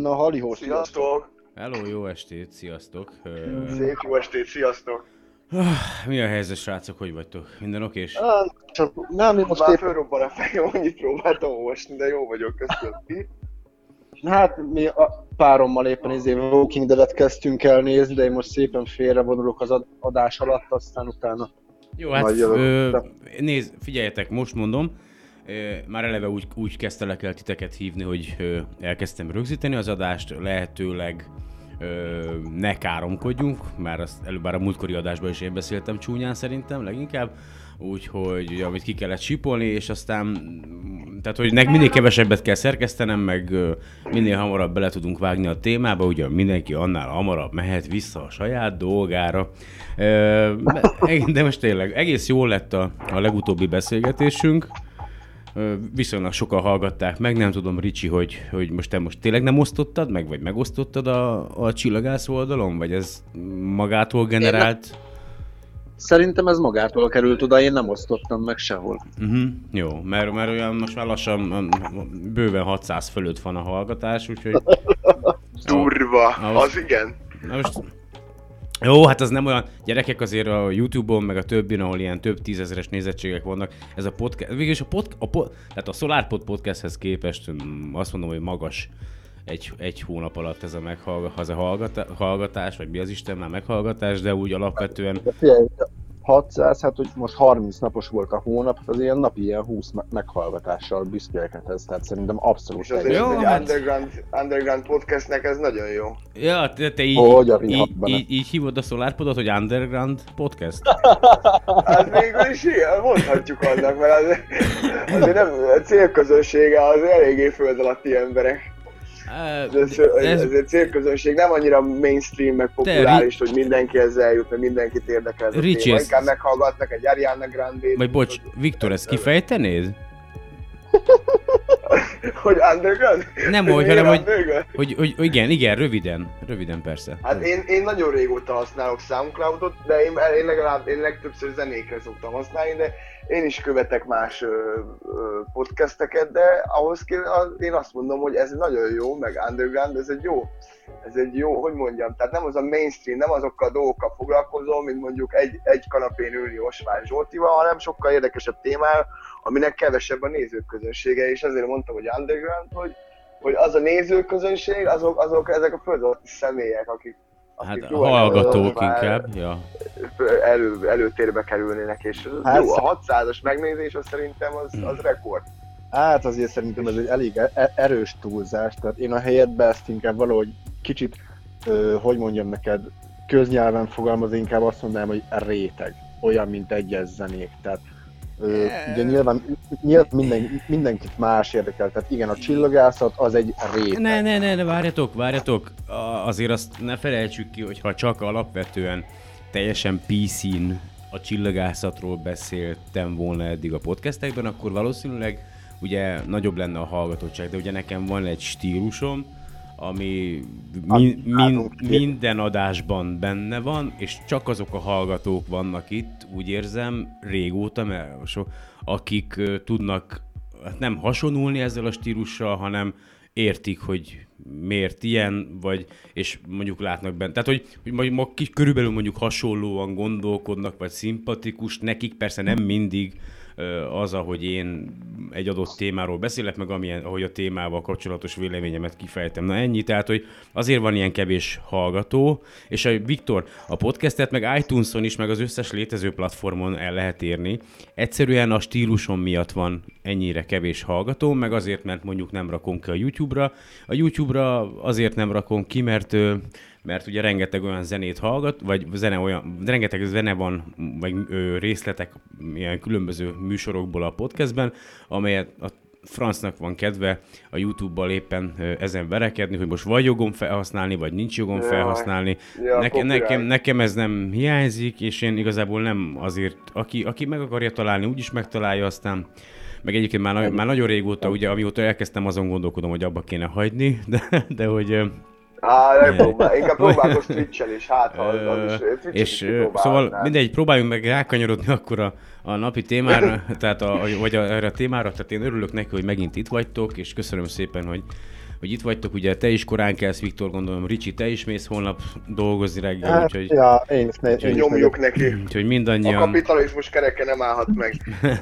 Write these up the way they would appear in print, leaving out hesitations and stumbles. Na, halihó, sziasztok! Hello, jó estét, sziasztok! Szép jó estét, sziasztok! Mi a helyzet, srácok? Hogy vagytok? Minden okés? Nem, mi most már fölrobban a fejem, annyit próbáltam olvasni, de jó vagyok, köszönöm. Hát mi a párommal éppen Walking Dead-et kezdtünk el nézni, de én most szépen félrevonulok az adás alatt, aztán utána. Jó, hát nézd, figyeljetek, most mondom, már eleve úgy kezdtelek el titeket hívni, hogy elkezdtem rögzíteni az adást, lehetőleg ne káromkodjunk, már azt előbb a múltkori adásban is én beszéltem csúnyán szerintem leginkább, úgyhogy amit ki kellett sípolni, és aztán, tehát hogy minél kevesebbet kell szerkesztenem, meg minél hamarabb bele tudunk vágni a témába, ugye mindenki annál hamarabb mehet vissza a saját dolgára. De most tényleg egész jól lett a legutóbbi beszélgetésünk, viszonylag sokan hallgatták meg, nem tudom, Ricsi, hogy most te tényleg nem osztottad meg, vagy megosztottad a csillagász oldalon, vagy ez magától generált? Szerintem ez magától került oda, én nem osztottam meg sehol. Jó, mert olyan most már lassan bőven 600 fölött van a hallgatás, úgyhogy... Durva, az igen. Na most... Jó, hát az nem olyan, gyerekek, azért a YouTube-on, meg a többin, ahol ilyen több tízezeres nézettségek vannak, ez a podcast, végülis tehát a SolarPod podcasthez képest azt mondom, hogy magas egy hónap alatt ez a meghallgatás, vagy mi az Isten, már meghallgatás, de úgy alapvetően... 600, hát hogy most 30 napos volt a hónap, az ilyen napi ilyen 20 meghallgatással büszkélkedhetsz, tehát szerintem abszolút és azért jó, egy hát... underground podcastnek ez nagyon jó. Ja, te így hívod a SolarPodot, hogy underground podcast? Hát végül is ilyen, mondhatjuk annak, mert azért nem, a célközönsége az eléggé föld alatti emberek. Ez a célközönség nem annyira mainstream, meg populáris, hogy mindenki ezzel jut, mert mindenkit érdekel. Ricsi, inkább meghallgatnak egy Ariana Grande-t. Vagy bocs, Viktor, ezt kifejtenéd? Hogy underground? Nem, hanem hogy igen, röviden persze. Hát én nagyon régóta használok SoundCloudot, de én legalább legtöbbször zenékre szoktam használni, de én is követek más podcasteket, de ahhoz én azt mondom, hogy ez nagyon jó, meg underground, ez egy jó, hogy mondjam, tehát nem az a mainstream, nem azokkal a dolgokkal foglalkozom, mint mondjuk egy kanapén ülni Osvány Zsoltival, hanem sokkal érdekesebb témával, aminek kevesebb a nézőközönsége, és ezért mondtam, hogy underground, hogy az a nézőközönség, azok ezek a föld alatti személyek, akik hát hallgatók inkább, ja. Előtérbe kerülnének, és hát jó, a 600-as megnézés az szerintem az rekord. Hát azért szerintem ez egy elég erős túlzás, tehát én a helyedben ezt inkább valahogy kicsit, hogy mondjam neked, köznyelven fogalmaz, inkább azt mondanám, hogy réteg, olyan, mint egyes zenék, tehát ugye nyilván mindenkit más érdekel, tehát igen, a csillagászat az egy réteg. Ne, várjatok, azért azt ne felejtsük ki, hogyha csak alapvetően teljesen PC-n a csillagászatról beszéltem volna eddig a podcastekben, akkor valószínűleg ugye nagyobb lenne a hallgatottság, de ugye nekem van egy stílusom, ami minden adásban benne van, és csak azok a hallgatók vannak itt, úgy érzem, régóta, mert akik tudnak nem hasonulni ezzel a stílussal, hanem értik, hogy miért ilyen, vagy, és mondjuk látnak benne. Tehát, hogy ma körülbelül mondjuk hasonlóan gondolkodnak, vagy szimpatikus, nekik persze nem mindig az, ahogy én egy adott témáról beszélek, meg ahogy a témával kapcsolatos véleményemet kifejtem. Na ennyi, tehát, hogy azért van ilyen kevés hallgató, és Viktor, a podcastet meg iTunes-on is, meg az összes létező platformon el lehet érni. Egyszerűen a stílusom miatt van ennyire kevés hallgató, meg azért, mert mondjuk nem rakom ki a YouTube-ra. A YouTube-ra azért nem rakom ki, mert ugye rengeteg olyan zenét hallgat, vagy rengeteg zene van, vagy részletek ilyen különböző műsorokból a podcastben, amelyet a francnak van kedve a YouTube-bal éppen ezen verekedni, hogy most vagy jogom felhasználni, vagy nincs jogom felhasználni. Ja, nekem ez nem hiányzik, és én igazából nem azért, aki meg akarja találni, úgyis megtalálja aztán. Meg egyébként már nagyon régóta, ugye, amióta elkezdtem, azon gondolkodom, hogy abba kéne hagyni, de hogy... Inkább próbálkozz Twitch-el is, szóval mindegy, próbáljunk meg rákanyarodni akkor a napi témára, tehát erre a témára, tehát én örülök neki, hogy megint itt vagytok, és köszönöm szépen, hogy hogy itt vagytok, ugye te is korán kelsz, Viktor, gondolom, Ricsi, te is mész holnap dolgozni reggel, hát, úgyhogy... Ja, én is nyomjuk neki. Úgyhogy mindannyian... A kapitalizmus kereke nem állhat meg.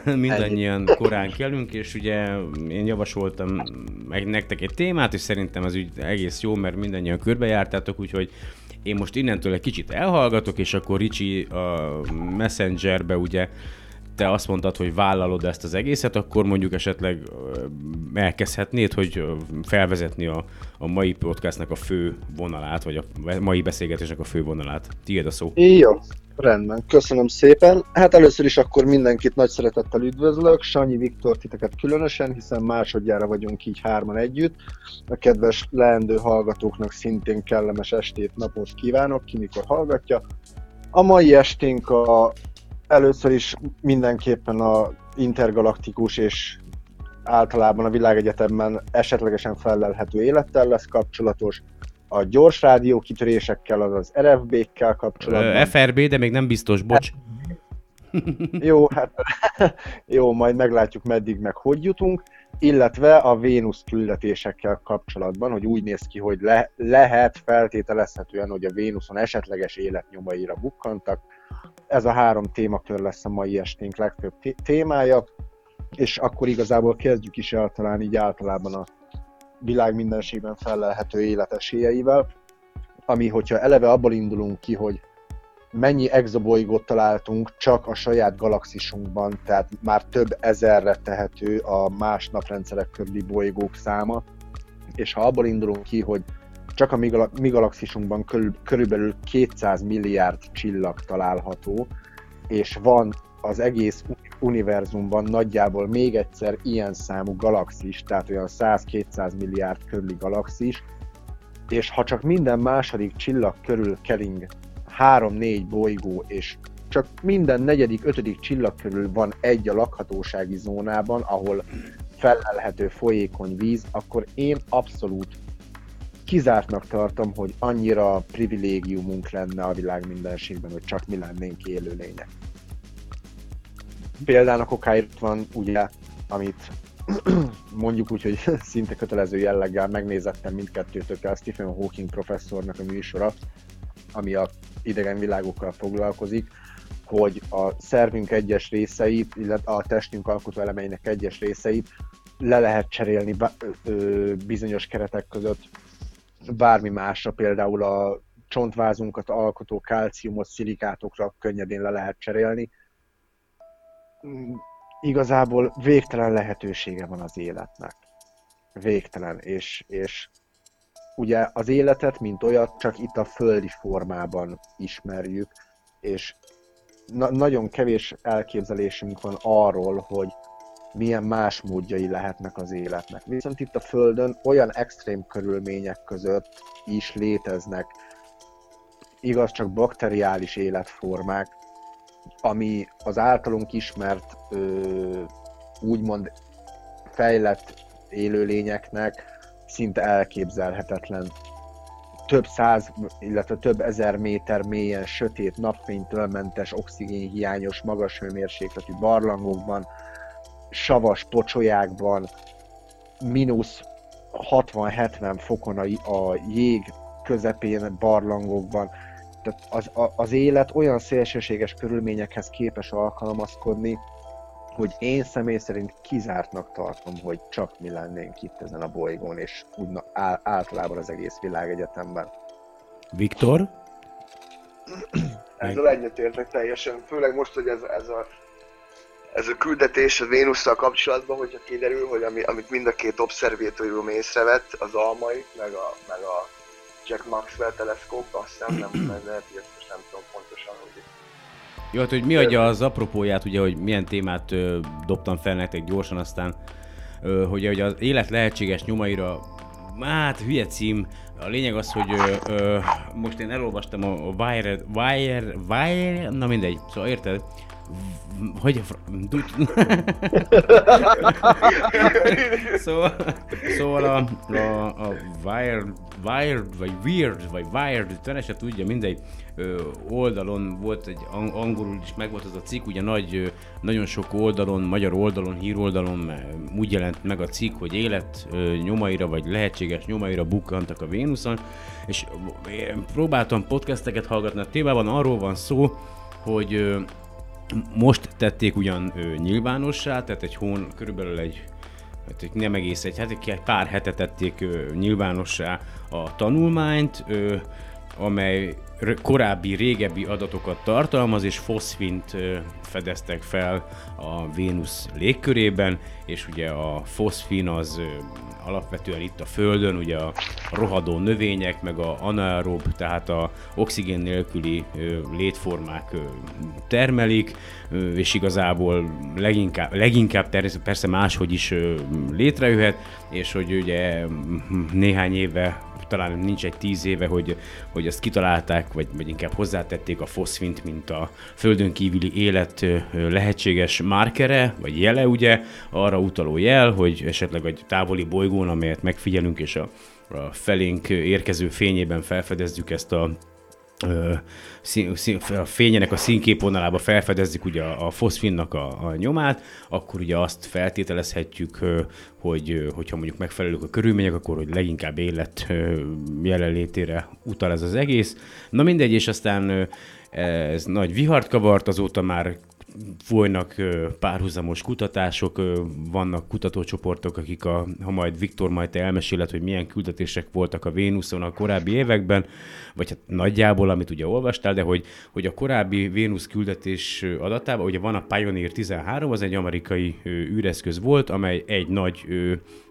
Mindannyian korán kelünk, és ugye én javasoltam nektek egy témát, és szerintem ez úgy egész jó, mert mindannyian körbejártátok, úgyhogy én most innentől egy kicsit elhallgatok, és akkor Ricsi a Messengerbe ugye te azt mondtad, hogy vállalod ezt az egészet, akkor mondjuk esetleg elkezdhetnéd, hogy felvezetni a mai podcastnak a fő vonalát, vagy a mai beszélgetésnek a fő vonalát. Tiéd a szó. Jó, rendben, köszönöm szépen. Hát először is akkor mindenkit nagy szeretettel üdvözlök, Sanyi, Viktor, titeket különösen, hiszen másodjára vagyunk így hárman együtt. A kedves leendő hallgatóknak szintén kellemes estét, napot kívánok, ki mikor hallgatja. A mai esténk először is mindenképpen a intergalaktikus és általában a világegyetemben esetlegesen fellelhető élettel lesz kapcsolatos, a gyors rádió kitörésekkel, azaz RFB-kkel kapcsolatban. FRB, de még nem biztos, bocs. Jó, hát jó, majd meglátjuk meddig meg hogy jutunk, illetve a Vénusz küldetésekkel kapcsolatban, hogy úgy néz ki, hogy lehet feltételezhetően, hogy a Vénuszon esetleges életnyomaira bukkantak. Ez a három témakör lesz a mai esténk legfőbb témája, és akkor igazából kezdjük is el talán így általában a világ mindenségben fellelhető élet esélyeivel, ami, hogyha eleve abból indulunk ki, hogy mennyi exobolygót találtunk csak a saját galaxisunkban, tehát már több ezerre tehető a más naprendszerek körüli bolygók száma, és ha abból indulunk ki, hogy csak a mi galaxisunkban körülbelül 200 milliárd csillag található, és van az egész univerzumban nagyjából még egyszer ilyen számú galaxis, tehát olyan 100-200 milliárd körüli galaxis, és ha csak minden második csillag körül kering 3-4 bolygó, és csak minden negyedik, ötödik csillag körül van egy a lakhatósági zónában, ahol fellelhető folyékony víz, akkor én abszolút kizártnak tartom, hogy annyira privilégiumunk lenne a világ mindenségben, hogy csak mi lennénk élőlények. Példának okáért van, ugye, amit mondjuk úgy, hogy szinte kötelező jelleggel megnézettem mindkettőtökkel, Stephen Hawking professzornak a műsora, ami a idegen világokkal foglalkozik, hogy a szervünk egyes részeit, illetve a testünk alkotó elemeinek egyes részeit le lehet cserélni bizonyos keretek között bármi másra, például a csontvázunkat alkotó kalciumot, szilikátokra könnyedén le lehet cserélni. Igazából végtelen lehetősége van az életnek. Végtelen, és ugye az életet, mint olyat, csak itt a földi formában ismerjük, és nagyon kevés elképzelésünk van arról, hogy milyen más módjai lehetnek az életnek. Viszont itt a Földön olyan extrém körülmények között is léteznek, igaz, csak bakteriális életformák, ami az általunk ismert, úgymond fejlett élőlényeknek szinte elképzelhetetlen. Több száz, illetve több ezer méter mélyen, sötét, napfénytől mentes, oxigénhiányos, magas hőmérsékletű barlangokban, savas pocsolyákban, mínusz 60-70 fokon a jég közepén, barlangokban. Tehát az élet olyan szélsőséges körülményekhez képes alkalmazkodni, hogy én személy szerint kizártnak tartom, hogy csak mi lennénk itt ezen a bolygón, és úgy általában az egész világegyetemben. Viktor? Ezzel egyetértek teljesen, főleg most, hogy ez a küldetés a Vénusszal kapcsolatban, hogyha kiderül, hogy amit mind a két obszervétórium észrevett, az almai, meg a Jack Maxwell teleszkóp, azt hiszem nem lehet, hogy ezt nem tudom pontosan, hogy... Jó, hát, hogy mi adja az apropóját, ugye, hogy milyen témát dobtam fel nektek gyorsan, aztán, hogy az élet lehetséges nyomaira, hát hülye cím, a lényeg az, hogy most én elolvastam a Wired, na mindegy, szóval érted? Hogy szóval a Wired, talán se tudja, mindegy oldalon volt egy angolul is megvolt az a cikk, ugye nagy, nagyon sok oldalon, magyar oldalon, híroldalon úgy jelent meg a cikk, hogy élet nyomaira, vagy lehetséges nyomaira bukkantak a Vénuszon, és próbáltam podcasteket hallgatni a témában, arról van szó, hogy most tették ugyan nyilvánossá, tehát egy pár hete tették nyilvánossá a tanulmányt, amely korábbi, régebbi adatokat tartalmaz, és foszfint fedeztek fel a Vénusz légkörében, és ugye a foszfin az alapvetően itt a Földön, ugye a rohadó növények, meg a anaerób, tehát a oxigén nélküli létformák termelik, és igazából leginkább persze máshogy is létrejöhet, és hogy ugye néhány éve, talán nincs egy 10 éve, hogy ezt kitalálták, vagy inkább hozzátették a foszfint, mint a földön kívüli élet lehetséges márkere, vagy jele, ugye, arra utaló jel, hogy esetleg egy távoli bolygón, amelyet megfigyelünk, és a felénk érkező fényében felfedezzük ezt a fényének a színképvonalába felfedezzük ugye a foszfinnak a nyomát, akkor ugye azt feltételezhetjük, hogyha mondjuk megfelelők a körülmények, akkor hogy leginkább élet jelenlétére utal ez az egész. Na mindegy, és aztán ez nagy vihart kavart, azóta már folynak párhuzamos kutatások, vannak kutatócsoportok, akik ha majd Viktor majd te elmeséled, hogy milyen küldetések voltak a Vénuszon a korábbi években, vagy hát nagyjából, amit ugye olvastál, de hogy a korábbi Vénusz küldetés adatában, ugye van a Pioneer 13, az egy amerikai űreszköz volt, amely egy nagy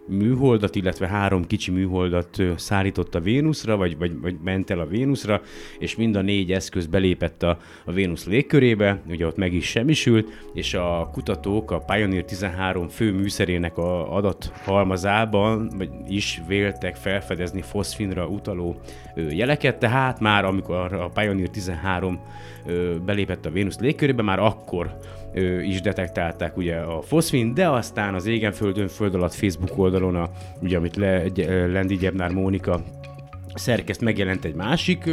műholdat, illetve 3 kicsi műholdat szállított a Vénuszra, vagy ment el a Vénuszra, és mind a 4 eszköz belépett a Vénusz légkörébe, ugye ott meg is semmisült, és a kutatók a Pioneer 13 fő műszerének a adathalmazában is véltek felfedezni foszfinra utaló jeleket, tehát már amikor a Pioneer 13 belépett a Vénusz légkörébe, már akkor is detektálták ugye a foszfint, de aztán az Égen Földön Föld alatt Facebook oldalon, ugye, amit Lendi Gyebnár Mónika szerkeszt, megjelent egy másik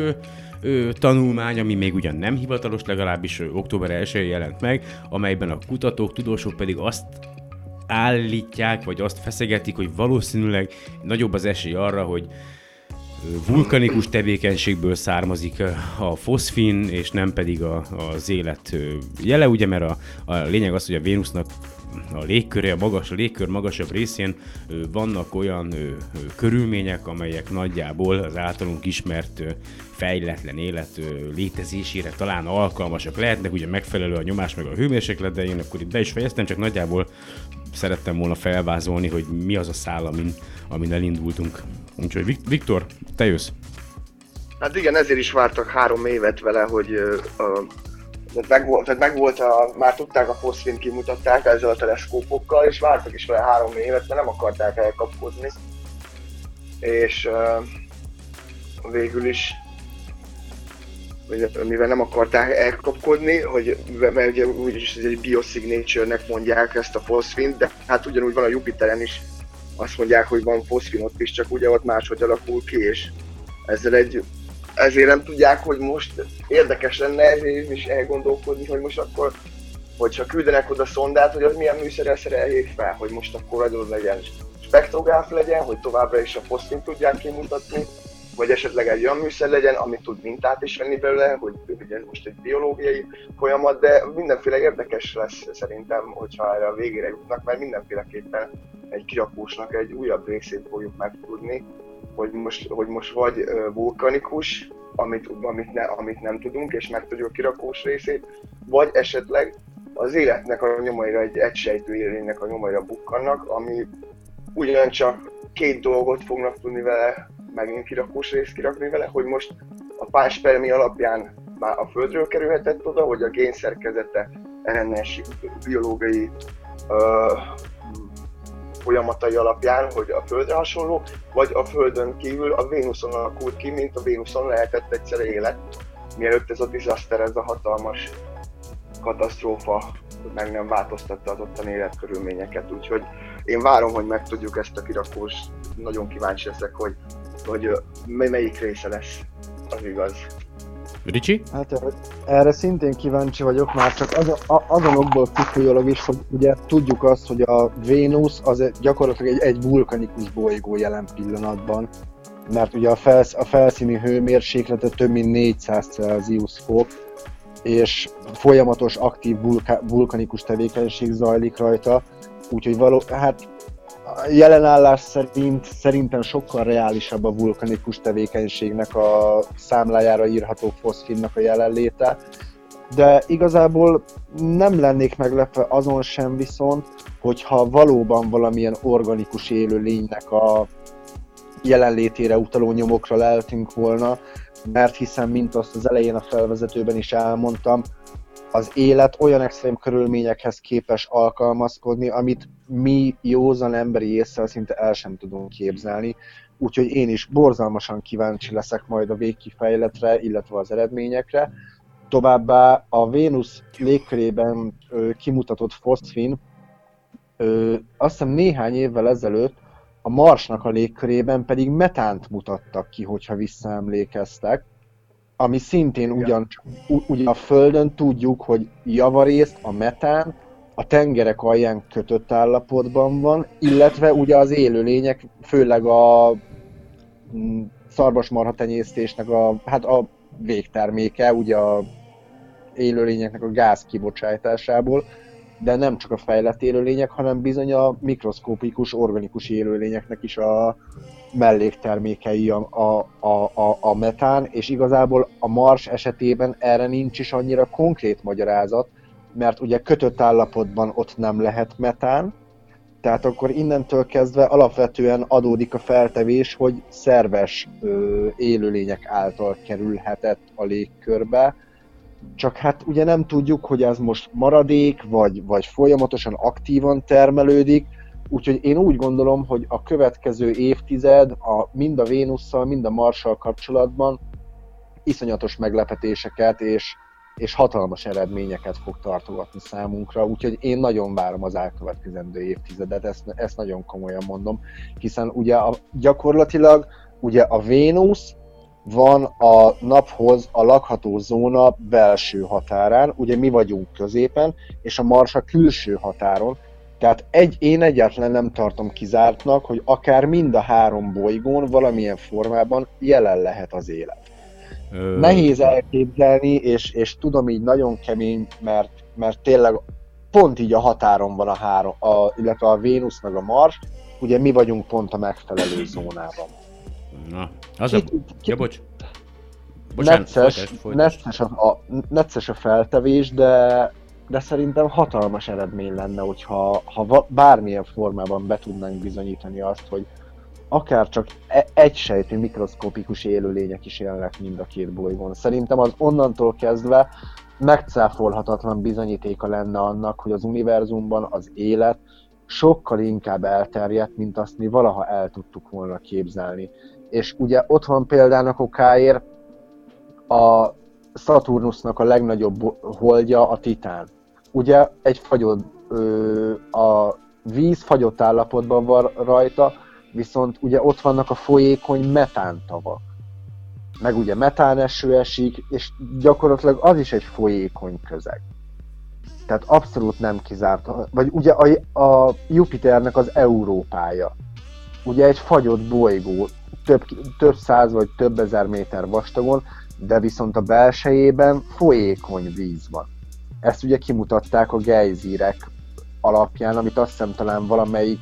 tanulmány, ami még ugyan nem hivatalos, legalábbis október 1-én jelent meg, amelyben a kutatók, tudósok pedig azt állítják, vagy azt feszegetik, hogy valószínűleg nagyobb az esély arra, hogy vulkanikus tevékenységből származik a foszfin, és nem pedig az élet jele, ugye, mert a lényeg az, hogy a Vénusznak a légköre, a légkör magasabb részén vannak olyan körülmények, amelyek nagyjából az általunk ismert fejletlen élet létezésére talán alkalmasak lehetnek, ugye megfelelő a nyomás meg a hőmérséklet, de én akkor itt be is fejeztem, csak nagyjából szerettem volna felvázolni, hogy mi az a szál, amin elindultunk. Úgyhogy Viktor, te jössz. Hát igen, ezért is vártak 3 évet vele, hogy már tudták a foszfint, kimutatták ezzel a teleszkópokkal, és vártak is vele 3 évet, mert nem akarták elkapkodni. És végül is, mivel nem akarták elkapkodni, mert ugye úgyis egy biosignature-nek mondják ezt a foszfint, de hát ugyanúgy van a Jupiteren is, azt mondják, hogy van foszfin ott is, csak ugye ott máshogy alakul ki, és ezért nem tudják, hogy most érdekes lenne ezért is elgondolkodni, hogy most akkor, hogyha küldenek oda szondát, hogy az milyen műszerrel szereljék fel, hogy most akkor nagyon legyen spektrográf legyen, hogy továbbra is a foszfint tudják kimutatni, vagy esetleg egy olyan műszer legyen, amit tud mintát is venni belőle, hogy ugye most egy biológiai folyamat, de mindenféle érdekes lesz szerintem, hogyha erre a végére jutnak, mert mindenféleképpen egy kirakósnak egy újabb részét fogjuk megtudni, hogy most vagy vulkanikus, amit nem tudunk, és megtudjuk a kirakós részét, vagy esetleg az életnek a nyomaira, egy egysejtű élőlénynek a nyomaira bukkannak, ami ugyancsak 2 dolgot fognak tudni vele, megint kirakós részt kirakni vele, hogy most a pánspermia alapján már a Földről kerülhetett oda, hogy a génszerkezete, RNS biológiai folyamatai alapján, hogy a Földre hasonló, vagy a Földön kívül a Vénuszon alakult ki, mint a Vénuszon lehetett egyszer élet, mielőtt ez a disaster, ez a hatalmas katasztrófa meg nem változtatta az ottani életkörülményeket, úgyhogy én várom, hogy megtudjuk ezt a kirakóst, nagyon kíváncsi leszek, hogy melyik része lesz az igaz. Ricsi? Hát erre szintén kíváncsi vagyok, már csak azonokból kifolyólag is, hogy ugye tudjuk azt, hogy a Vénusz az gyakorlatilag egy vulkanikus bolygó jelen pillanatban, mert ugye a felszíni hőmérséklete több mint 400 Celsius fok, és folyamatos aktív vulkanikus tevékenység zajlik rajta, úgyhogy hát jelenállás szerint szerintem sokkal reálisabb a vulkanikus tevékenységnek a számlájára írható foszfinnak a jelenléte, de igazából nem lennék meglepve azon sem viszont, hogyha valóban valamilyen organikus élőlénynek a jelenlétére utaló nyomokra leltünk volna, mert hiszen, mint azt az elején a felvezetőben is elmondtam, az élet olyan extrém körülményekhez képes alkalmazkodni, amit mi józan emberi ésszel szinte el sem tudunk képzelni. Úgyhogy én is borzalmasan kíváncsi leszek majd a végkifejletre, illetve az eredményekre. Továbbá a Vénusz légkörében kimutatott foszfin, azt hiszem néhány évvel ezelőtt a Marsnak a légkörében pedig metánt mutattak ki, hogyha visszaemlékeztek, ami szintén ugyan a Földön tudjuk, hogy javarészt a metán a tengerek alján kötött állapotban van, illetve ugye az élőlények, főleg a szarvasmarha tenyésztésnek a végterméke, ugye a élőlényeknek a gáz kibocsátásából, de nem csak a fejlett élőlények, hanem bizony a mikroszkopikus, organikus élőlényeknek is a melléktermékei a metán, és igazából a Mars esetében erre nincs is annyira konkrét magyarázat, mert ugye kötött állapotban ott nem lehet metán, tehát akkor innentől kezdve alapvetően adódik a feltevés, hogy szerves élőlények által kerülhetett a légkörbe, csak hát ugye nem tudjuk, hogy ez most maradék, vagy folyamatosan aktívan termelődik, úgyhogy én úgy gondolom, hogy a következő évtized mind a Vénusszal, mind a Marssal kapcsolatban iszonyatos meglepetéseket és hatalmas eredményeket fog tartogatni számunkra, úgyhogy én nagyon várom az elkövetkezendő évtizedet, ezt nagyon komolyan mondom, hiszen ugye gyakorlatilag ugye a Vénusz van a Naphoz a lakható zóna belső határán, ugye mi vagyunk középen, és a Mars a külső határon, tehát én egyáltalán nem tartom kizártnak, hogy akár mind a három bolygón valamilyen formában jelen lehet az élet. Nehéz elképzelni, és tudom így nagyon kemény, mert tényleg pont így a határon van illetve a Vénusz meg a Mars, ugye mi vagyunk pont a megfelelő zónában. Na, az necces a feltevés, de szerintem hatalmas eredmény lenne, hogyha bármilyen formában be tudnánk bizonyítani azt, hogy akár csak egysejtű mikroszkopikus élőlények is élnek mind a két bolygón. Szerintem az onnantól kezdve megcáfolhatatlan bizonyítéka lenne annak, hogy az univerzumban az élet sokkal inkább elterjedt, mint azt mi valaha el tudtuk volna képzelni. És ugye ott van például a okáért a Szaturnusznak a legnagyobb holdja, a Titán. Ugye egy fagyott, a víz fagyott állapotban van rajta, viszont ugye ott vannak a folyékony metántavak. Meg ugye metáneső esik, és gyakorlatilag az is egy folyékony közeg. Tehát abszolút nem kizárt. Vagy ugye a Jupiternek az Európája. Ugye egy fagyott bolygó, több száz vagy több ezer méter vastagon, de viszont a belsejében folyékony víz van. Ezt ugye kimutatták a gejzírek alapján, amit azt hiszem talán valamelyik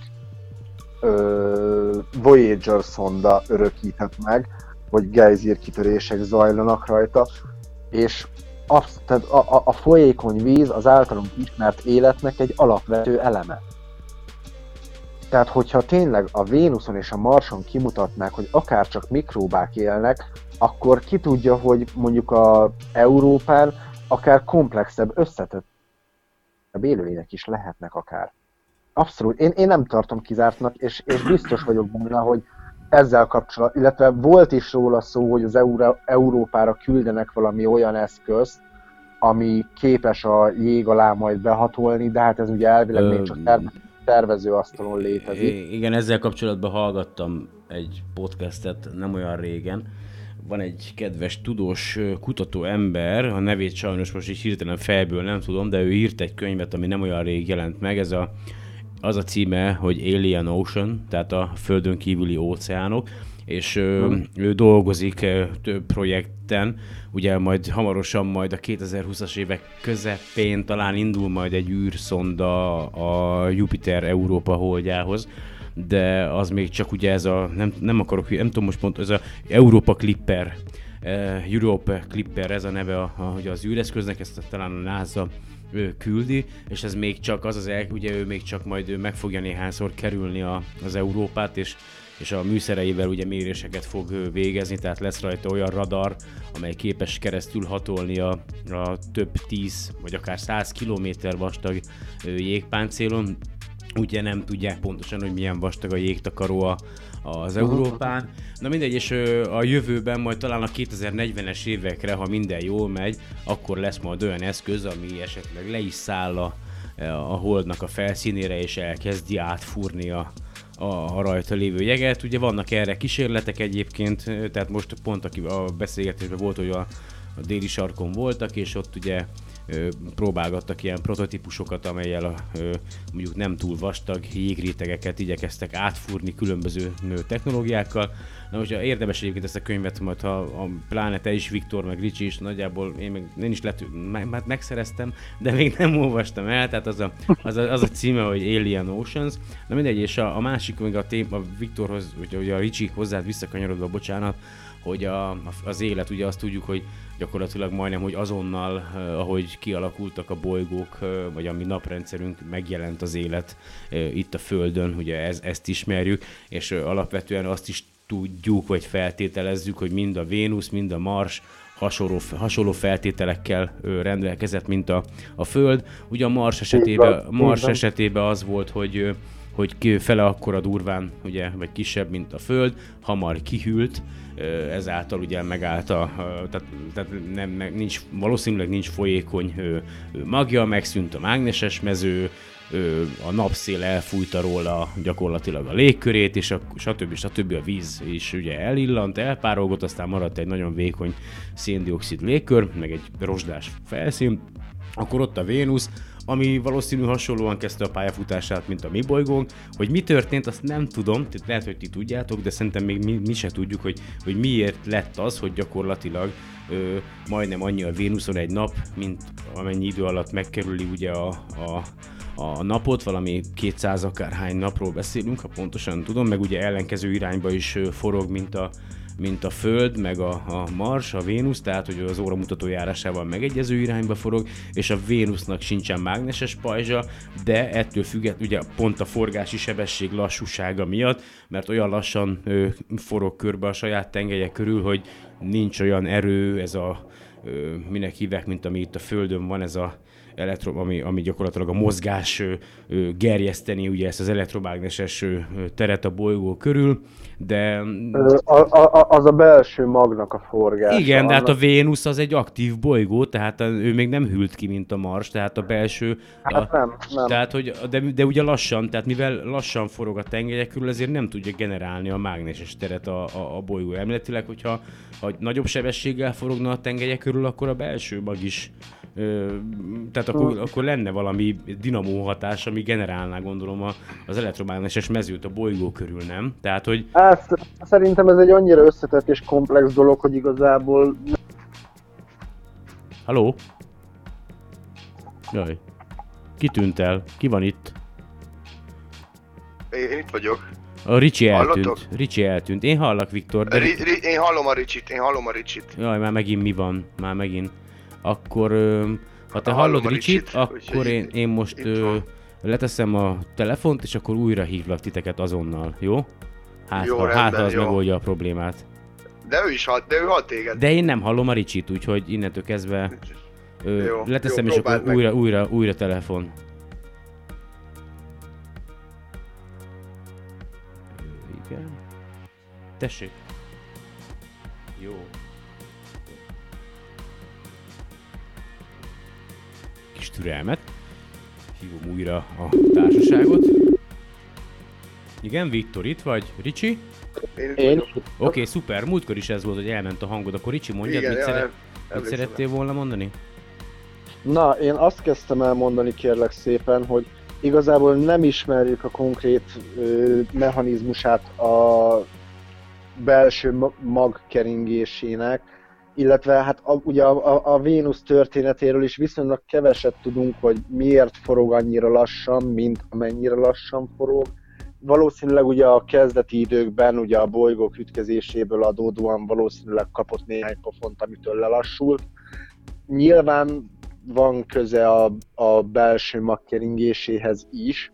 Voyager szonda örökített meg, hogy gejzírkitörések zajlanak rajta, és tehát a folyékony víz az általunk ismert életnek egy alapvető eleme. Tehát, hogyha tényleg a Vénuszon és a Marson kimutatnák, hogy akár csak mikróbák élnek, akkor ki tudja, hogy mondjuk a Európán akár komplexebb, összetett élőlények is lehetnek akár. Abszolút. Én nem tartom kizártnak, és biztos vagyok benne, hogy ezzel kapcsolatban, illetve volt is róla szó, hogy az Európára küldenek valami olyan eszközt, ami képes a jég alá majd behatolni, de hát ez ugye elvileg még csak tervezőasztalon létezik. Igen, ezzel kapcsolatban hallgattam egy podcastet nem olyan régen. Van egy kedves tudós kutató ember, a nevét sajnos most is hirtelen fejből nem tudom, de ő írt egy könyvet, ami nem olyan rég jelent meg. Ez az a címe, hogy Alien Ocean, tehát a földön kívüli óceánok, és ő dolgozik több projekten, ugye majd hamarosan majd a 2020-as évek közepén talán indul majd egy űrszonda a Jupiter Európa holdjához, de az még csak ugye ez a, nem tudom most pont, ez a Europa Clipper, ez a neve ugye az űreszköznek, ezt talán a NASA küldi, és ez még csak ugye ő még csak majd meg fogja néhányszor kerülni az Európát, és a műszereivel ugye méréseket fog végezni, tehát lesz rajta olyan radar, amely képes keresztül hatolni a több 10 vagy akár 100 kilométer vastag jégpáncélon. Ugye nem tudják pontosan, hogy milyen vastag a jégtakaró az Európán. Na mindegy, és a jövőben majd talán a 2040-es évekre, ha minden jól megy, akkor lesz majd olyan eszköz, ami esetleg le is száll a holdnak a felszínére, és elkezdi átfúrni a rajta lévő jeget. Ugye vannak erre kísérletek egyébként, tehát most pont a beszélgetésben volt, hogy a déli sarkon voltak, és ott ugye próbálgattak ilyen prototípusokat, amelyel mondjuk nem túl vastag jégrétegeket igyekeztek átfúrni különböző technológiákkal. Na most érdemes egyébként ezt a könyvet, majd ha a pláne te is, Viktor, meg Ricsi is, nagyjából én is megszereztem, de még nem olvastam el, tehát az a címe, hogy Alien Oceans. Na mindegy, és a másik, még a téma Viktorhoz, vagy a Ricsi hozzád visszakanyarodva, bocsánat, hogy az élet, ugye azt tudjuk, hogy gyakorlatilag majdnem, hogy azonnal, ahogy kialakultak a bolygók, vagy a mi naprendszerünk, megjelent az élet itt a Földön, ugye ezt ismerjük, és alapvetően azt is tudjuk, vagy feltételezzük, hogy mind a Vénusz, mind a Mars hasonló feltételekkel rendelkezett, mint a Föld. Ugye a Mars esetében az volt, hogy fele akkora durván, ugye, vagy kisebb, mint a Föld, hamar kihűlt, ezáltal ugye megállt tehát valószínűleg nincs folyékony magja, megszűnt a mágneses mező, a napszél elfújta róla gyakorlatilag a légkörét, és stb. A víz is ugye elillant, elpárolgott, aztán maradt egy nagyon vékony széndioxid légkör, meg egy rozsdás felszín, akkor ott a Vénusz, ami valószínű hasonlóan kezdte a pályafutását, mint a mi bolygónk. Hogy mi történt, azt nem tudom, tehát lehet, hogy ti tudjátok, de szerintem még mi se tudjuk, hogy miért lett az, hogy gyakorlatilag majdnem annyi a Vénuszon egy nap, mint amennyi idő alatt megkerüli ugye a napot, valami 200 akárhány napról beszélünk, ha pontosan tudom, meg ugye ellenkező irányba is forog, mint a Föld, meg a Mars, a Vénusz, tehát hogy az óramutató járásával megegyező irányba forog, és a Vénusznak sincsen mágneses pajzsa, de ettől függetlenül ugye pont a forgási sebesség lassúsága miatt, mert olyan lassan forog körbe a saját tengelye körül, hogy nincs olyan erő, ez a minek hívják, mint ami itt a Földön van, ez a elektrom, ami gyakorlatilag a mozgás gerjeszteni ugye ezt az elektromágneses teret a bolygó körül, de... Az a belső magnak a forgása. Igen, de hát a Vénusz az egy aktív bolygó, tehát ő még nem hűlt ki, mint a Mars, tehát a belső... Hát nem. Tehát, hogy, de ugye lassan, tehát mivel lassan forog a tengelyek körül, ezért nem tudja generálni a mágneses teret a bolygó. Emléletileg, hogyha nagyobb sebességgel forogna a tengelyek körül, akkor a belső mag is... Tehát akkor lenne valami dinamó hatás, ami generálná, gondolom, az elektromágneses mezőt a bolygó körül, nem? Tehát, hogy... Szerintem ez egy annyira összetett és komplex dolog, hogy igazából... Halló? Jaj. Kitűnt el. Ki van itt? Én itt vagyok. A Ricsi eltűnt. Hallottok? Ricsi eltűnt. Én hallak, Viktor. De... Én hallom a Ricsit. Jaj, már megint mi van? Akkor, ha te hallod Ricsit, akkor én most leteszem a telefont, és akkor újra hívlak titeket azonnal, jó? Hát, az megoldja a problémát. De ő is hall, téged. De én nem hallom a Ricsit, úgyhogy innentől kezdve leteszem, és akkor újra telefon. Igen. Tessék. Jó. türelmet. Hívom újra a társaságot. Igen, Viktor, itt vagy? Ricsi? Én. Oké, szuper. Múltkor is ez volt, hogy elment a hangod. Akkor Ricsi, mondjad, igen, mit szerettél volna mondani? Na, én azt kezdtem el mondani, kérlek szépen, hogy igazából nem ismerjük a konkrét mechanizmusát a belső mag keringésének, illetve hát ugye a Vénusz történetéről is viszonylag keveset tudunk, hogy miért forog annyira lassan, mint amennyire lassan forog. Valószínűleg ugye a kezdeti időkben ugye a bolygók ütközéséből adódóan valószínűleg kapott néhány pofont, amitől lelassult. Nyilván van köze a belső mag keringéséhez is,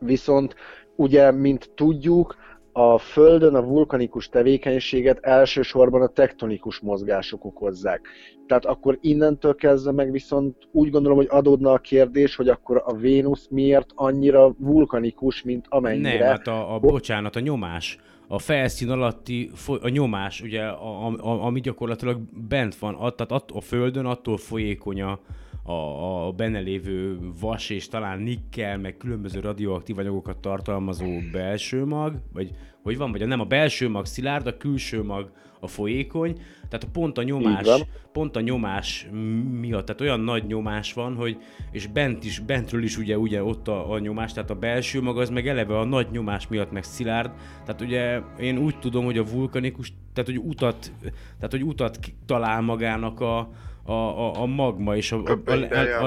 viszont ugye, mint tudjuk, a Földön a vulkanikus tevékenységet elsősorban a tektonikus mozgások okozzák. Tehát akkor innentől kezdve meg viszont úgy gondolom, hogy adódna a kérdés, hogy akkor a Vénusz miért annyira vulkanikus, mint amennyire. Nem, hát a nyomás. A felszín alatti a nyomás, ugye, ami gyakorlatilag bent van, tehát a Földön attól folyékony a benne lévő vas és talán nikkel, meg különböző radioaktív anyagokat tartalmazó belső mag, vagy hogy van, vagy nem, a belső mag szilárd, a külső mag a folyékony, tehát pont a nyomás miatt, tehát olyan nagy nyomás van, hogy és bentről is ugye ott a nyomás, tehát a belső mag az meg eleve a nagy nyomás miatt meg szilárd, tehát ugye én úgy tudom, hogy a vulkanikus, tehát hogy utat talál magának a magma, és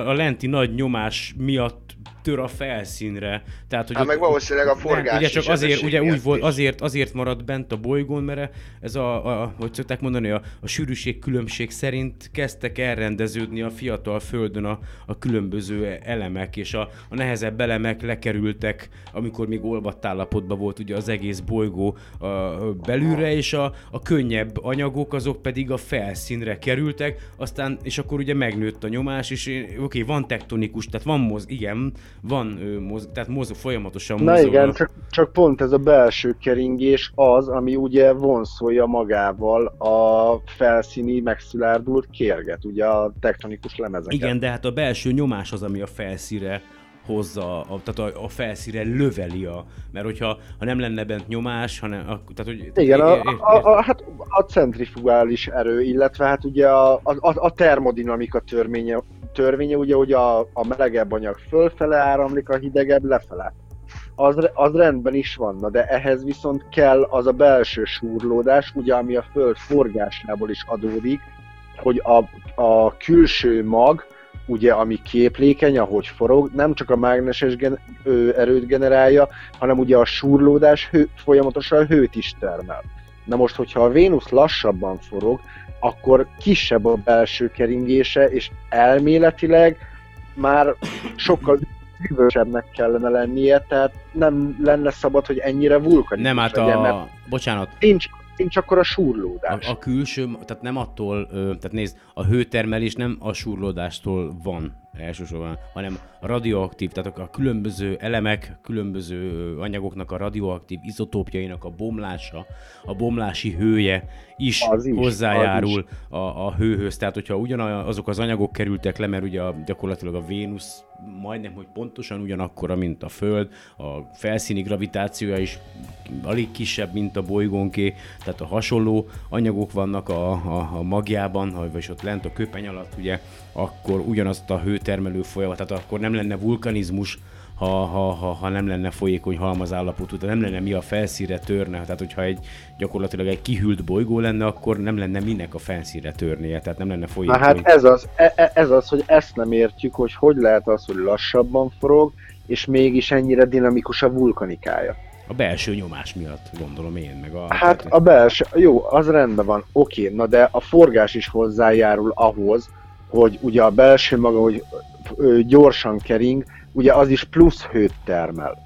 a lenti nagy nyomás miatt tör a felszínre. Tehát, hogy meg valószínűleg a forgás ugye csak azért maradt bent a bolygón, mert ez hogy szokták mondani, a sűrűség különbség szerint kezdtek elrendeződni a fiatal Földön a különböző elemek, és a nehezebb elemek lekerültek, amikor még olvadt állapotban volt ugye az egész bolygó belülre, és a könnyebb anyagok azok pedig a felszínre kerültek, aztán, és akkor ugye megnőtt a nyomás, és oké, van tektonikus, tehát van mozog, folyamatosan mozog. Na igen, csak pont ez a belső keringés az, ami ugye vonszolja magával a felszíni megszilárdult kérget, ugye a tektonikus lemezeket. Igen, de hát a belső nyomás az, ami a felszínre hozza, tehát a felszínre löveli mert hogyha nem lenne bent nyomás, hanem... hát a centrifugális erő, illetve hát ugye a termodinamika törvénye ugye, hogy a melegebb anyag fölfele áramlik, a hidegebb lefele. Az rendben is van, de ehhez viszont kell az a belső súrlódás, ugye, ami a Föld forgásából is adódik, hogy a külső mag, ugye, ami képlékeny, ahogy forog, nem csak a mágneses erőt generálja, hanem ugye a súrlódás folyamatosan hőt is termel. Na most, hogyha a Vénusz lassabban forog, akkor kisebb a belső keringése, és elméletileg már sokkal üvösebbnek kellene lennie, tehát nem lenne szabad, hogy ennyire vulkanikus legyen, mert bocsánat. Nincs akkor a súrlódás. A külső, tehát nem attól, tehát nézd, a hőtermelés nem a súrlódástól van elsősorban, hanem a radioaktív, tehát a különböző elemek, különböző anyagoknak a radioaktív izotópjainak a bomlása, a bomlási hője is hozzájárul a hőhöz. Tehát, hogyha ugyanazok az anyagok kerültek le, mert ugye gyakorlatilag a Vénusz majdnem, hogy pontosan ugyanakkora, mint a Föld, a felszíni gravitációja is alig kisebb, mint a bolygónké, tehát a hasonló anyagok vannak a magjában, vagy ott lent a köpeny alatt, ugye, akkor ugyanazt a hőtermelő folyamat, tehát akkor nem lenne vulkanizmus, ha nem lenne folyékony halmazállapotú, tehát nem lenne mi a felszínre törne, tehát hogyha gyakorlatilag egy kihűlt bolygó lenne, akkor nem lenne minek a felszínre törnie, tehát nem lenne folyékony. Na hát ez az, hogy ezt nem értjük, hogy lehet az, hogy lassabban forog, és mégis ennyire dinamikus a vulkanikája. A belső nyomás miatt, gondolom én, meg a... Hát a belső, jó, az rendben van, oké, na de a forgás is hozzájárul ahhoz, hogy ugye a belső maga, hogy gyorsan kering, ugye az is plusz hőt termel.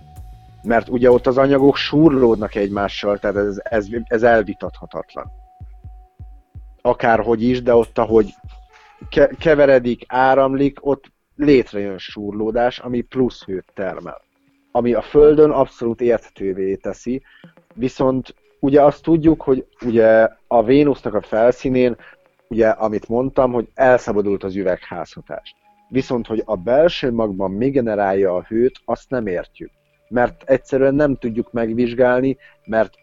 Mert ugye ott az anyagok súrlódnak egymással, tehát ez elvitathatatlan. Akárhogy is, de ott, ahogy keveredik, áramlik, ott létrejön súrlódás, ami plusz hőt termel. Ami a Földön abszolút érthetővé teszi, viszont ugye azt tudjuk, hogy ugye a Vénusznak a felszínén, ugye, amit mondtam, hogy elszabadult az üvegházhatás. Viszont, hogy a belső magban mi generálja a hőt, azt nem értjük. Mert egyszerűen nem tudjuk megvizsgálni, mert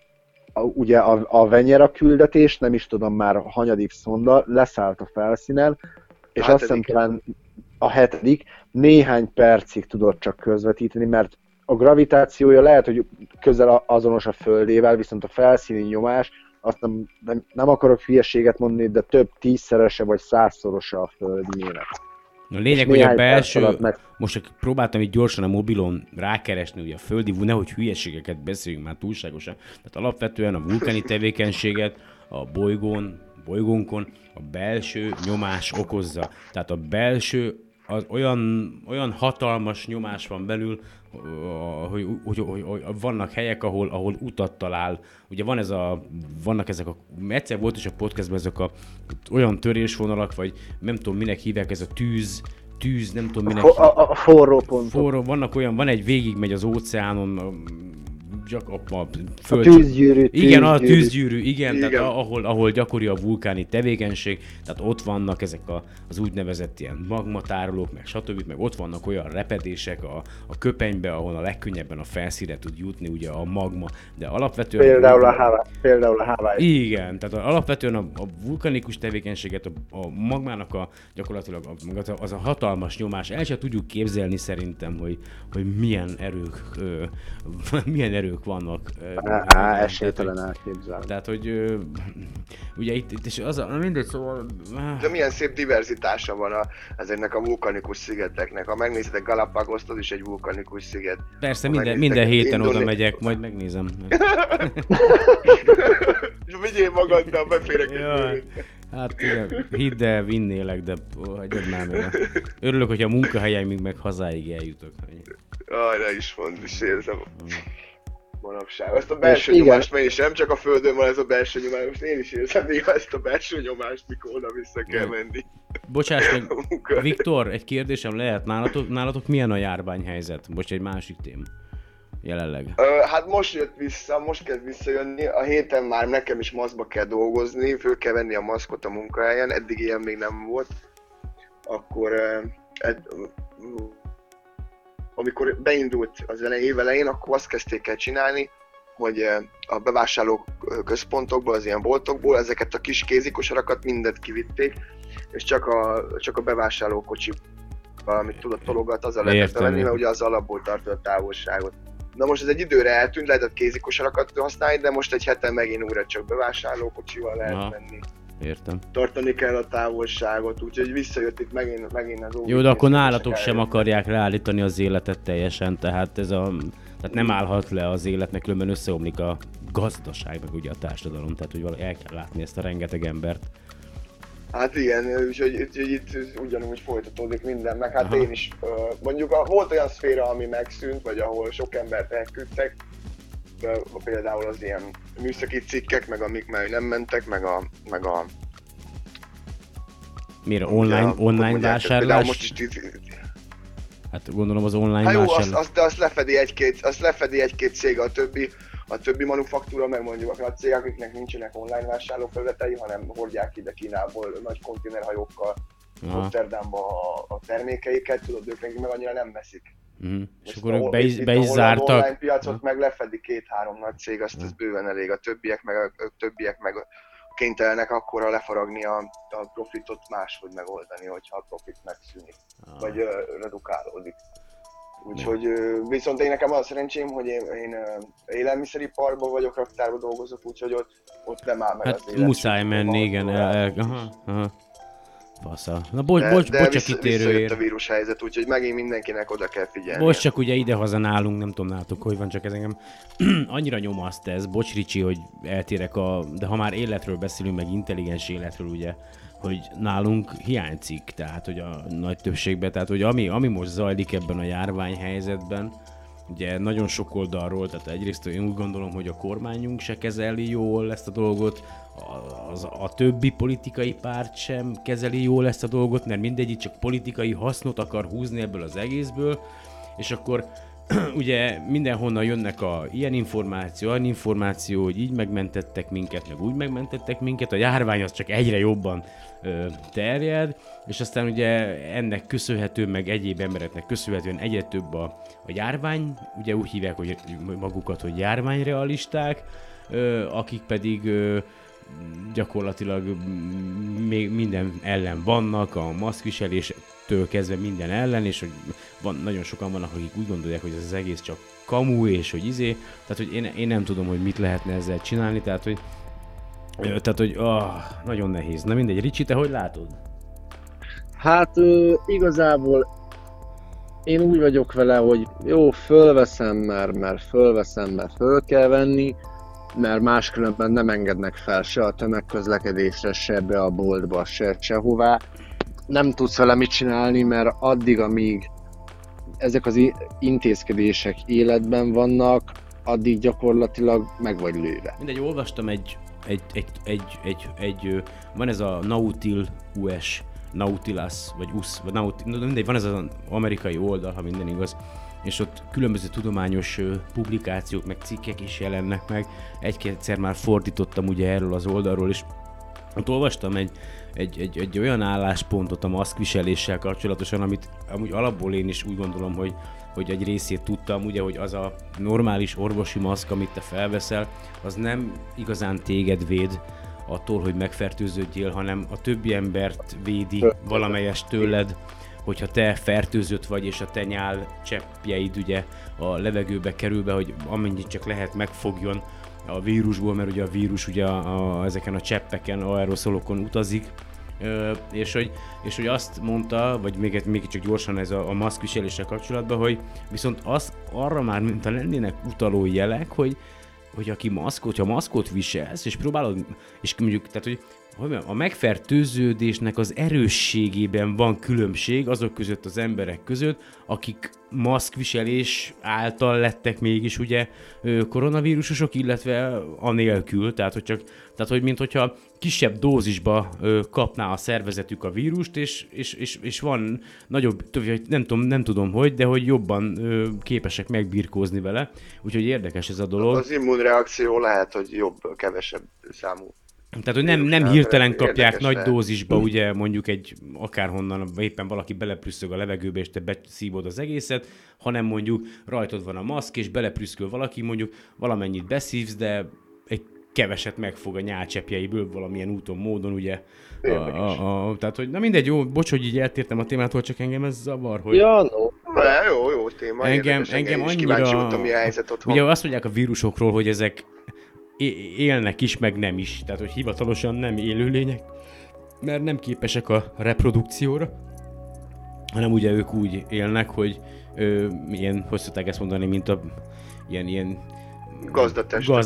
ugye a Venyera küldetés, nem is tudom már hanyadik szonda, leszállt a felszínen, és azt hiszem talán a hetedik néhány percig tudott csak közvetíteni, mert a gravitációja lehet, hogy közel azonos a Földével, viszont a felszíni nyomás, azt nem akarok hülyeséget mondani, de több tízszerese vagy százszorosa a Földjének. A lényeg, hogy a belső, most próbáltam itt gyorsan a mobilon rákeresni, ugye a földi, nehogy hülyeségeket beszéljünk már túlságosan, tehát alapvetően a vulkáni tevékenységet a bolygónkon a belső nyomás okozza. Tehát a belső, az olyan hatalmas nyomás van belül, hogy vannak helyek, ahol utat talál. Ugye vannak ezek a... Egyszer volt is a podcastben ezek a olyan törésvonalak, vagy nem tudom minek hívják, ez a tűz, nem tudom minek... A forró pontok. Vannak olyan, van egy végigmegy az óceánon, a tűzgyűrű. Igen, a tűzgyűrű, igen. Tehát ahol gyakori a vulkáni tevékenység, tehát ott vannak ezek az úgynevezett ilyen magmatárolók, meg stb., meg ott vannak olyan repedések a köpenybe, ahol a legkönnyebben a felszínre tud jutni ugye a magma, de alapvetően... Például a Hawaii. Igen, tehát alapvetően a vulkanikus tevékenységet, a magmának gyakorlatilag az a hatalmas nyomás, el sem tudjuk képzelni szerintem, hogy milyen erők vannak. Esélytelen elképzelni. Tehát, hogy ugye itt is az a mindegy, szóval... De milyen szép diverzitása van ezeknek a vulkanikus szigeteknek. Ha megnézed Galapagoszt, az is egy vulkanikus sziget. Persze, minden héten oda megyek, majd megnézem. Vigyél magaddal, beférek egy bőrét. Hát igen, hidd el, vinnélek, de hagyjad már meg. Örülök, hogy a munkahelyemig meg hazáig eljutok. Arra is mondd, és érzem. Manapság. Ezt a belső nyomást meg is nem csak a Földön van ez a belső nyomás. Most én is érzem, néha ezt a belső nyomást mikor oda vissza kell menni. Bocsáss meg, Viktor, egy kérdésem lehet nálatok milyen a járványhelyzet? Most egy másik téma. Jelenleg. Hát most jött vissza, most kezd visszajönni. A héten már nekem is maszkba kell dolgozni, föl kell venni a maszkot a munkahelyen, eddig ilyen még nem volt. Akkor... amikor beindult az évelején, akkor azt kezdték el csinálni, hogy a bevásárló központokból, az ilyen boltokból ezeket a kis kézikosarakat mindet kivitték, és csak a bevásárlókocsi valamit tudott tologat, azzal lehetett venni, mert ugye az alapból tartod a távolságot. Na most ez egy időre eltűnt, lehetett kézikosarakat használni, de most egy heten megint újra csak bevásárlókocsival lehet menni. Értem. Tartani kell a távolságot, úgyhogy visszajött itt megint az óvó. Jó, de akkor nálatok sem akarják leállítani az életet teljesen, tehát tehát nem állhat le az életnek, különben összeomlik a gazdaság, meg ugye a társadalom, tehát hogy valahogy el kell látni ezt a rengeteg embert. Hát igen, úgyhogy itt ugyanúgy folytatódik minden, meg hát én is, mondjuk volt olyan szféra, ami megszűnt, vagy ahol sok embert elküldtek, például az ilyen műszaki cikkek, meg amik már nem mentek, meg a... Mire? Online vásárlás? Most is hát gondolom az online vásárlás. Hát jó, azt lefedi egy-két cég, a többi manufaktúra, meg mondjuk a cég, akiknek nincsenek online vásárlófelületei, hanem hordják ide Kínából nagy konténerhajókkal Rotterdamba a termékeiket, tudod, ők meg annyira nem veszik. Mm. És akkor ők be is zártak. Az online piacot meg lefedi 2-3 nagy cég, azt ez bőven elég. A többiek meg kénytelenek akkora lefaragni a profitot máshogy megoldani, hogyha a profit megszűnik, vagy redukálódik. Úgyhogy viszont én nekem az a szerencsém, hogy én élelmiszeriparban vagyok, raktárban dolgozok, úgyhogy ott nem áll meg az élet. Hát muszáj menni, igen. Fasza. Na bocs, visszajött a vírus helyzet, úgyhogy megint mindenkinek oda kell figyelni. Most csak ugye idehaza nálunk, nem tudom nálatok, hogy van, csak ez engem annyira nyomaszt ez. Bocs Ricsi, hogy eltérek de ha már életről beszélünk, meg intelligens életről ugye, hogy nálunk hiányzik, tehát hogy a nagy többségben, tehát hogy ami most zajlik ebben a járványhelyzetben, ugye nagyon sok oldalról, tehát egyrészt én úgy gondolom, hogy a kormányunk se kezeli jól ezt a dolgot, a többi politikai párt sem kezeli jól ezt a dolgot, mert mindegyik csak politikai hasznot akar húzni ebből az egészből, és akkor ugye mindenhonnan jönnek a ilyen információ, olyan információ, hogy így megmentettek minket, meg úgy megmentettek minket, a járvány az csak egyre jobban terjed, és aztán ugye ennek köszönhető, meg egyéb embereknek köszönhetően egyre több a járvány, ugye úgy hívják hogy magukat, hogy járványrealisták, akik pedig gyakorlatilag még minden ellen vannak, a maszkviseléstől kezdve minden ellen, és hogy van, nagyon sokan vannak, akik úgy gondolják, hogy ez az egész csak kamu, és hogy izé, tehát hogy én nem tudom, hogy mit lehetne ezzel csinálni, tehát hogy nagyon nehéz. Na mindegy, Ricsi, te hogy látod? Hát igazából én úgy vagyok vele, hogy jó, fölveszem, mert föl kell venni, mert máskülönben nem engednek fel se a tömegközlekedésre, se be a boltba, se sehová. Nem tudsz vele mit csinálni, mert addig, amíg ezek az intézkedések életben vannak, addig gyakorlatilag meg vagy lőve. Mindegy, olvastam van ez a van ez az amerikai oldal, ha minden igaz, és ott különböző tudományos publikációk, meg cikkek is jelennek meg. Egy-kétszer már fordítottam ugye erről az oldalról, és ott olvastam egy olyan álláspontot a maszkviseléssel kapcsolatosan, amit amúgy alapból én is úgy gondolom, hogy egy részét tudtam, ugye, hogy az a normális orvosi maszk, amit te felveszel, az nem igazán téged véd attól, hogy megfertőződjél, hanem a többi embert védi valamelyest tőled, hogyha te fertőzött vagy, és a te nyál cseppjeid ugye a levegőbe kerül be, hogy amennyit csak lehet megfogjon a vírusból, mert ugye a vírus ugye ezeken a cseppeken, aeroszolokon utazik, és hogy azt mondta, vagy még csak gyorsan ez a maszkviseléssel kapcsolatban, hogy viszont arra már mintha lennének utaló jelek, hogy aki maszkot, ha maszkot viselsz, és próbálod, és mondjuk, tehát hogy a megfertőződésnek az erősségében van különbség azok között, az emberek között, akik maszkviselés által lettek mégis ugye koronavírusosok, illetve anélkül, tehát hogy minthogyha kisebb dózisba kapná a szervezetük a vírust, és van nagyobb, nem tudom, de hogy jobban képesek megbirkózni vele, úgyhogy érdekes ez a dolog. Az immunreakció lehet, hogy jobb, kevesebb számú. Tehát, hogy nem hirtelen kapják nagy dózisba, ugye mondjuk akárhonnan éppen valaki beleprüsszög a levegőbe, és te beszívod az egészet, hanem mondjuk rajtod van a maszk, és beleprüsszöl valaki, mondjuk valamennyit beszívsz, de egy keveset megfog a nyálcseppjeiből valamilyen úton, módon, ugye. Tehát, hogy na mindegy, jó, bocs, hogy így eltértem a témától, csak engem ez zavar, hogy... Ja, jó téma. Engem annyira... Kíváncsi voltam, mi a helyzet otthon. Ugye azt mondják a vírusokról, hogy ezek élnek is, meg nem is. Tehát, hogy hivatalosan nem élőlények, mert nem képesek a reprodukcióra, hanem ugye ők úgy élnek, hogy ilyen, hogy szokták ezt mondani, mint a ilyen gazdatestek.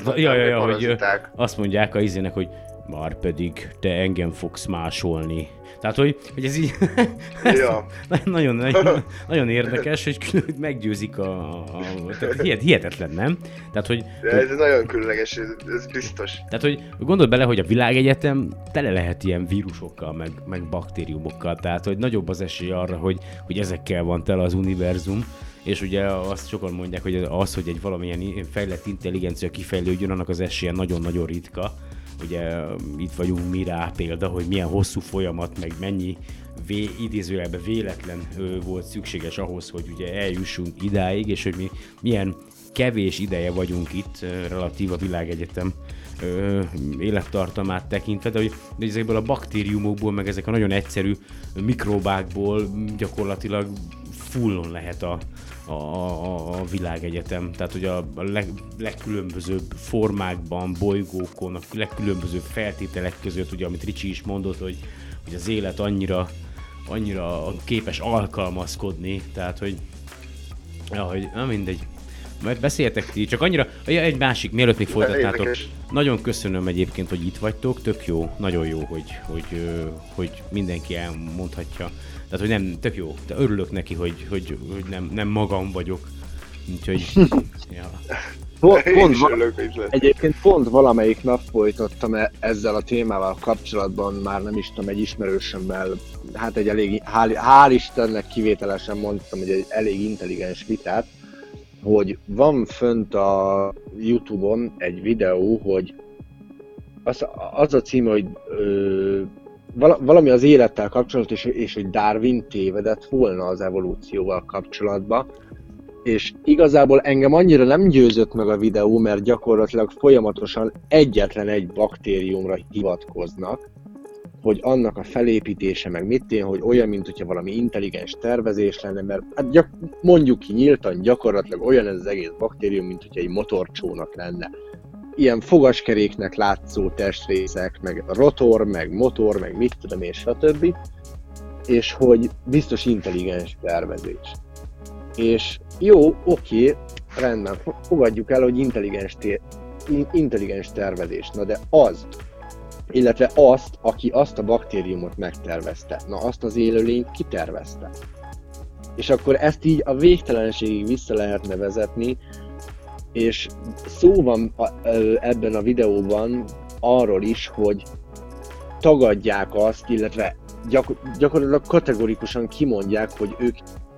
Hogy azt mondják a izének, hogy már pedig te engem fogsz másolni. Tehát, hogy ez így ja. Nagyon érdekes, hogy meggyőzik tehát hihetetlen, nem? Tehát, hogy... De ez nagyon különleges, ez biztos. Tehát, hogy gondolj bele, hogy a világegyetem tele lehet ilyen vírusokkal, meg baktériumokkal, tehát, hogy nagyobb az esély arra, hogy ezekkel van tele az univerzum. És ugye azt sokan mondják, hogy az, hogy egy valamilyen fejlett intelligencia kifejlődjön, annak az esélye nagyon-nagyon ritka. Ugye itt vagyunk mi rá példa, hogy milyen hosszú folyamat, meg mennyi idézőjelben véletlen volt szükséges ahhoz, hogy ugye eljussunk idáig, és hogy mi milyen kevés ideje vagyunk itt, relatív a világegyetem élettartamát tekintve, de hogy ezekből a baktériumokból, meg ezek a nagyon egyszerű mikróbákból gyakorlatilag fullon lehet a világegyetem, tehát hogy a legkülönbözőbb formákban, bolygókon, a legkülönbözőbb feltételek között, ugye, amit Ricsi is mondott, hogy az élet annyira képes alkalmazkodni, tehát hogy na mindegy, majd beszéltek ti, csak annyira, egy másik, mielőtt még folytatnátok. Nagyon köszönöm egyébként, hogy itt vagytok, tök jó, nagyon jó, hogy mindenki elmondhatja. Tehát, hogy nem, tök jó. De örülök neki, hogy nem magam vagyok. Úgyhogy... ja. Egyébként pont valamelyik nap folytottam ezzel a témával kapcsolatban, már nem is tudom, egy ismerősömmel, hát egy elég, hál' Istennek kivételesen mondtam, hogy egy elég intelligens vitát, hogy van fönt a YouTube-on egy videó, hogy az a címe, hogy valami az élettel kapcsolatos, és hogy Darwin tévedett volna az evolúcióval kapcsolatban. És igazából engem annyira nem győzött meg a videó, mert gyakorlatilag folyamatosan egyetlen egy baktériumra hivatkoznak, hogy annak a felépítése, meg mit tén, hogy olyan, mint hogyha valami intelligens tervezés lenne, mert hát mondjuk ki nyíltan, gyakorlatilag olyan ez az egész baktérium, mint hogyha egy motorcsónak lenne. Ilyen fogaskeréknek látszó testrészek, meg rotor, meg motor, meg mit tudom és stb. És hogy biztos intelligens tervezés. És jó, oké, rendben, fogadjuk el, hogy intelligens tervezés. Na de az, illetve azt, aki azt a baktériumot megtervezte, na azt az élőlény kitervezte. És akkor ezt így a végtelenségig vissza lehetne vezetni, és szó van ebben a videóban arról is, hogy tagadják azt, illetve gyakorlatilag kategorikusan kimondják, hogy ők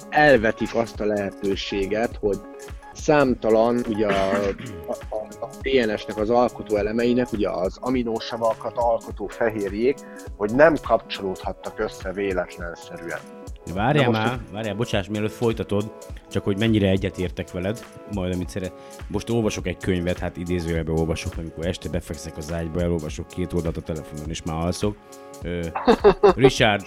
elvetik azt a lehetőséget, hogy számtalan ugye a DNS-nek az alkotó elemeinek, ugye az aminósavakat alkotó fehérjék, hogy nem kapcsolódhattak össze véletlenszerűen. Várjál, bocsáss, mielőtt folytatod, csak hogy mennyire egyetértek veled, majd amit szeret. Most olvasok egy könyvet, hát idézőjelben olvasok, amikor este befekszek az ágyba, elolvasok 2 oldalt a telefonon, és már alszok.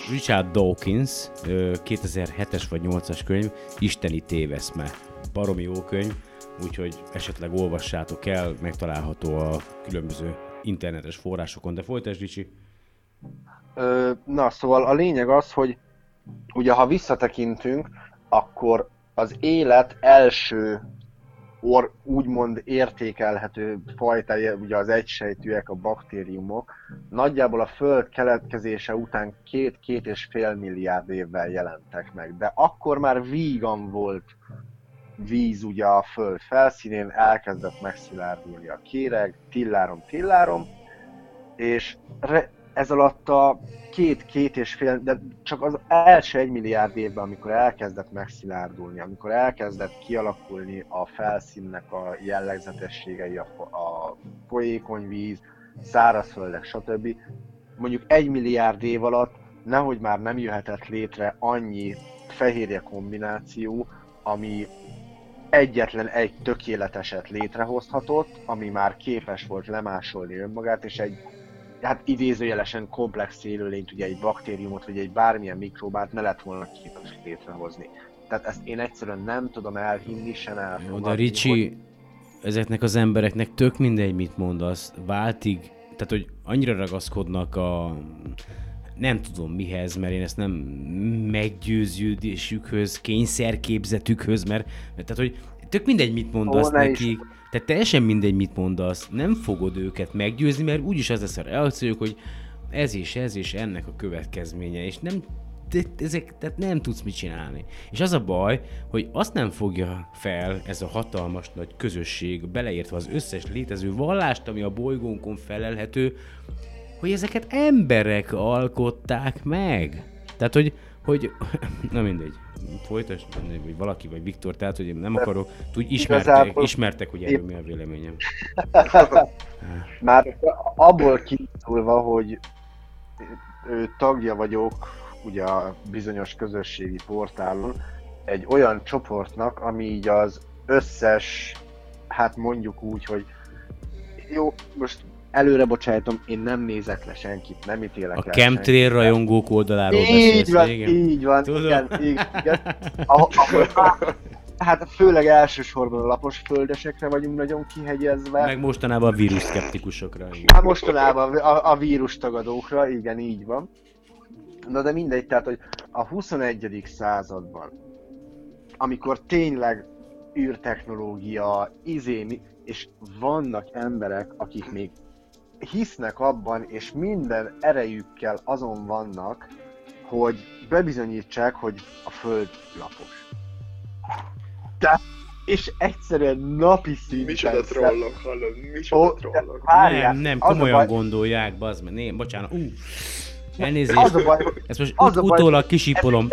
Richard Dawkins, 2007-es vagy 2008-as könyv, Isteni téveszme. Baromi jó könyv, úgyhogy esetleg olvassátok el, megtalálható a különböző internetes forrásokon. De folytasd, Ricsi! Na, szóval a lényeg az, hogy ugye ha visszatekintünk, akkor az élet első úgymond értékelhető fajtája, ugye az egysejtűek, a baktériumok, nagyjából a Föld keletkezése után 2,5 milliárd évvel jelentek meg. De akkor már vígan volt víz ugye a Föld felszínén, elkezdett megszilárdulni a kéreg, tillárom, és ez alatt a 2,5, de csak az első 1 milliárd évben, amikor elkezdett megszilárdulni, amikor elkezdett kialakulni a felszínnek a jellegzetességei, a folyékony víz, szárazföldek, stb. Mondjuk 1 milliárd év alatt nehogy már nem jöhetett létre annyi fehérje kombináció, ami egyetlen egy tökéleteset létrehozhatott, ami már képes volt lemásolni önmagát, és egy hát idézőjelesen komplex élőlényt, ugye egy baktériumot, vagy egy bármilyen mikróbát ne lett volna képes létrehozni. Tehát ezt én egyszerűen nem tudom elhinni, sem elfogadni. De Ricsi, hogy ezeknek az embereknek tök mindegy, mit mondasz, váltig, tehát hogy annyira ragaszkodnak a nem tudom mihez, mert én ezt nem meggyőződésükhöz, kényszerképzetükhöz, mert tehát hogy tök mindegy, mit mondasz nekik. Tehát teljesen mindegy, mit mondasz, nem fogod őket meggyőzni, mert úgyis az lesz a reakciójuk, hogy ez és ennek a következménye, és nem, tehát nem tudsz mit csinálni. És az a baj, hogy azt nem fogja fel ez a hatalmas nagy közösség, beleértve az összes létező vallást, ami a bolygónkon felelhető, hogy ezeket emberek alkották meg. Tehát, hogy na mindegy, folytasd, vagy valaki, vagy Viktor, tehát, hogy én nem akarok, úgy ismertek, hogy erről mi a véleményem. Már abból kiindulva, hogy tagja vagyok, ugye a bizonyos közösségi portálon, egy olyan csoportnak, ami így az összes, hát mondjuk úgy, hogy jó, most előre bocsájtom, én nem nézek le senkit, nem ítélek a chemtrail rajongók oldaláról beszélsz, igen? Így van, igen. Hát főleg elsősorban a lapos földesekre vagyunk nagyon kihegyezve. Meg mostanában a vírusszkeptikusokra. Hát mostanában a vírustagadókra, igen, így van. Na de mindegy, tehát hogy a 21. században, amikor tényleg űrtechnológia, és vannak emberek, akik még hisznek abban, és minden erejükkel azon vannak, hogy bebizonyítsák, hogy a Föld lapos. De, és egyszerűen napi szinten... Micsoda trollok, hallom, micsoda trollok. Nem, komolyan gondolják, bazd meg. Bocsánat. Elnézést, ezt most utólag kisípolom.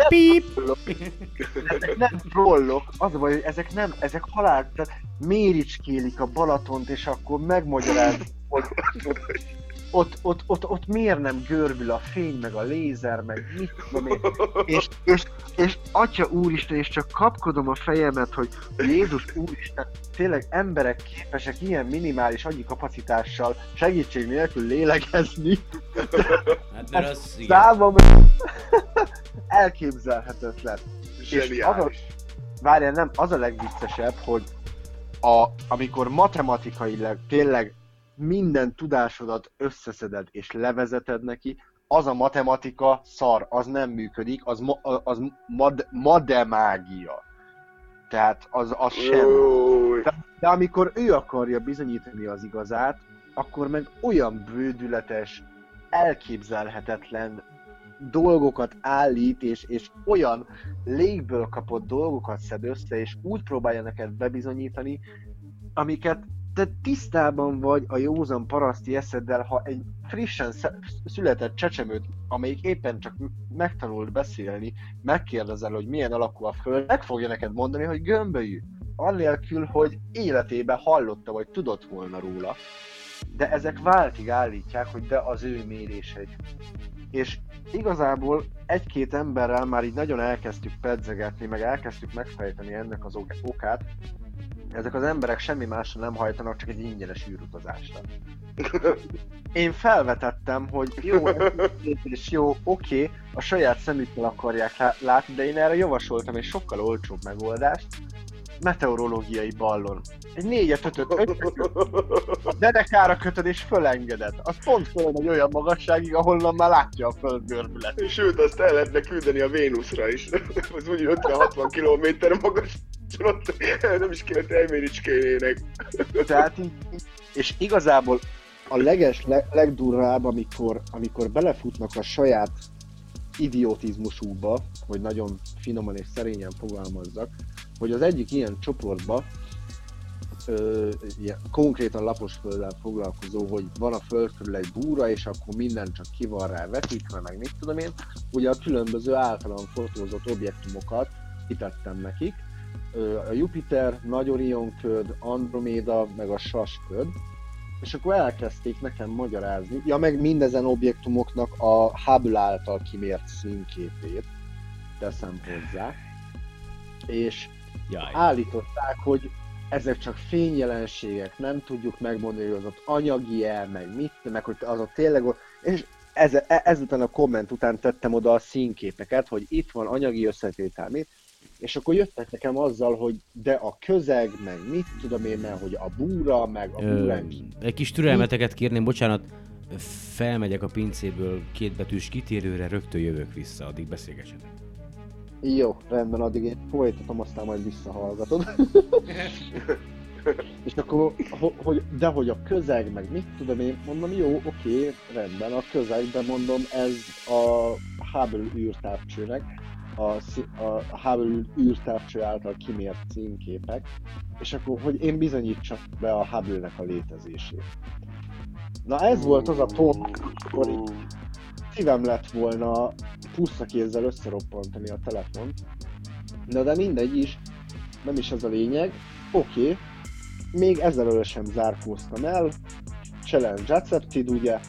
Ezek nem trollok, az a baj, hogy ezek halál, tehát méricskélik a Balatont, és akkor megmagyarázzuk, hogy ott miért nem görbül a fény, meg a lézer, meg mit tudom én. És atya úristen, és csak kapkodom a fejemet, hogy Jézus úristen, tényleg emberek képesek ilyen minimális agyi kapacitással segítség nélkül lélegezni. Hát mert az igen. Számomra elképzelhetetlen. Zseniális. Várjál, nem, az a legviccesebb, hogy amikor matematikailag tényleg minden tudásodat összeszeded és levezeted neki, az a matematika szar, az nem működik, az mademágia. Tehát az sem. De amikor ő akarja bizonyítani az igazát, akkor meg olyan bődületes, elképzelhetetlen dolgokat állít, és olyan légből kapott dolgokat szed össze, és úgy próbálja neked bebizonyítani, amiket te tisztában vagy a józan paraszti eszeddel, ha egy frissen született csecsemőt, amelyik éppen csak megtanult beszélni, megkérdezel, hogy milyen alakú a Föld, meg fogja neked mondani, hogy gömbölyű. Annélkül, hogy életében hallotta, vagy tudott volna róla. De ezek váltig állítják, hogy de az ő mérései. És igazából egy-két emberrel már így nagyon elkezdtük pedzegetni, meg elkezdtük megfejteni ennek az okát. Ezek az emberek semmi másra nem hajtanak, csak egy ingyenes űrutazásra. Én felvetettem, hogy jó, és jó, oké, a saját szemükkel akarják látni, de én erre javasoltam egy sokkal olcsóbb megoldást. Meteorológiai ballon. Egy 4-5-5-5 a derekára kötöd és fölengeded. Az pont fölön egy olyan magasságig, ahonnan már látja a Föld görbületet. Sőt, azt el lehetne küldeni a Vénuszra is. Az úgy 50-60 kilométer magas. Nem is kellett elméricskénének. Tehát így, és igazából a legdurvább, amikor belefutnak a saját idiotizmusukba, hogy nagyon finoman és szerényen fogalmazzak, hogy az egyik ilyen csoportba, konkrétan lapos földdel foglalkozó, hogy van a Föld körül egy búra, és akkor minden csak ki van rá vetítve, meg mit tudom én, ugye a különböző általán fotózott objektumokat hitettem nekik, a Jupiter, Nagy Orion köd, Androméda, meg a Sas köd, és akkor elkezdték nekem magyarázni, ja meg mindezen objektumoknak a Hubble által kimért színképét teszem hozzá, és állították, hogy ezek csak fényjelenségek, nem tudjuk megmondani, hogy az ott anyagi jel, meg mit, meg hogy az ott tényleg, és ezután a komment után tettem oda a színképeket, hogy itt van anyagi összetétel, mit, és akkor jöttek nekem azzal, hogy de a közeg, meg mit tudom én, mert hogy a búra, meg a búránk. Egy kis türelmeteket kérném, bocsánat, felmegyek a pincéből kétbetűs kitérőre, rögtön jövök vissza, addig beszélgessetek. Jó, rendben, addig én folytatom, aztán majd visszahallgatod. És akkor, hogy, de hogy a közeg, meg mit tudom én, mondom, jó, oké, rendben, a közeg, de mondom, ez a Hubble űrtávcsőnek, a Hubble űrtávcső által kimért címképek, és akkor, hogy én bizonyítsak be a Hubble-nek a létezését. Na ez volt az a pont, amikor így szívem lett volna pusztakézzel összeroppantani a telefont. Na de mindegy is, nem is ez a lényeg. Oké, még ezelől sem zárkóztam el, challenge accepted, ugye?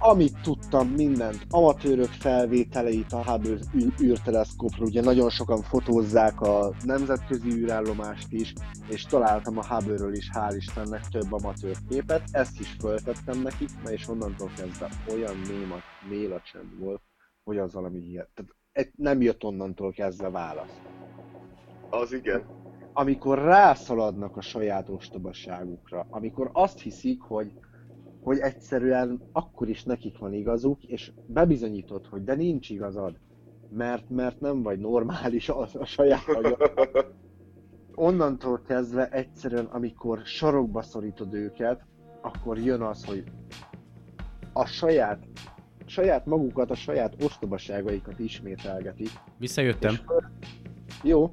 Amit tudtam mindent, amatőrök felvételeit a Hubble űrteleszkópról, ugye nagyon sokan fotózzák a nemzetközi űrállomást is, és találtam a Hubble-ről is, hál' Istennek, több amatőr képet, ezt is föltettem nekik, na és onnantól kezdve olyan méla csend volt, hogy az valami ilyet. Tehát nem jött onnantól kezdve válasz. Az igen. Amikor rászaladnak a saját ostobaságukra, amikor azt hiszik, hogy egyszerűen akkor is nekik van igazuk, és bebizonyítod, hogy de nincs igazad, mert nem vagy normális a saját agyad. Onnantól kezdve egyszerűen, amikor sarokba szorítod őket, akkor jön az, hogy a saját magukat, a saját ostobaságaikat ismételgetik. Visszajöttem. Jó.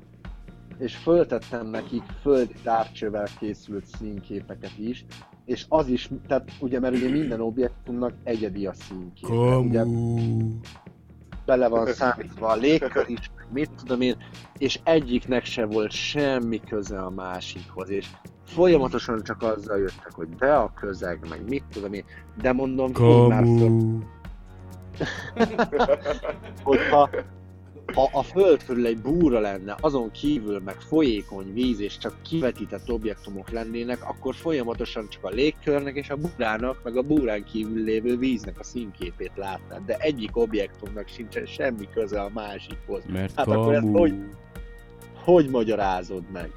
És föltettem nekik földi távcsővel készült színképeket is, és az is, tehát ugye, mert ugye minden objektumnak egyedi a színkép. Ugye bele van számítva a légkör is, mit tudom én, és egyiknek se volt semmi köze a másikhoz, és folyamatosan csak azzal jöttek, hogy de a közeg, meg mit tudom én, de mondom, hogyha a föld körül egy búra lenne, azon kívül meg folyékony víz és csak kivetített objektumok lennének, akkor folyamatosan csak a légkörnek és a búrának, meg a búrán kívül lévő víznek a színképét látnád, de egyik objektumnak sincsen semmi köze a másikhoz. Mert hát akkor ezt hogy magyarázod meg?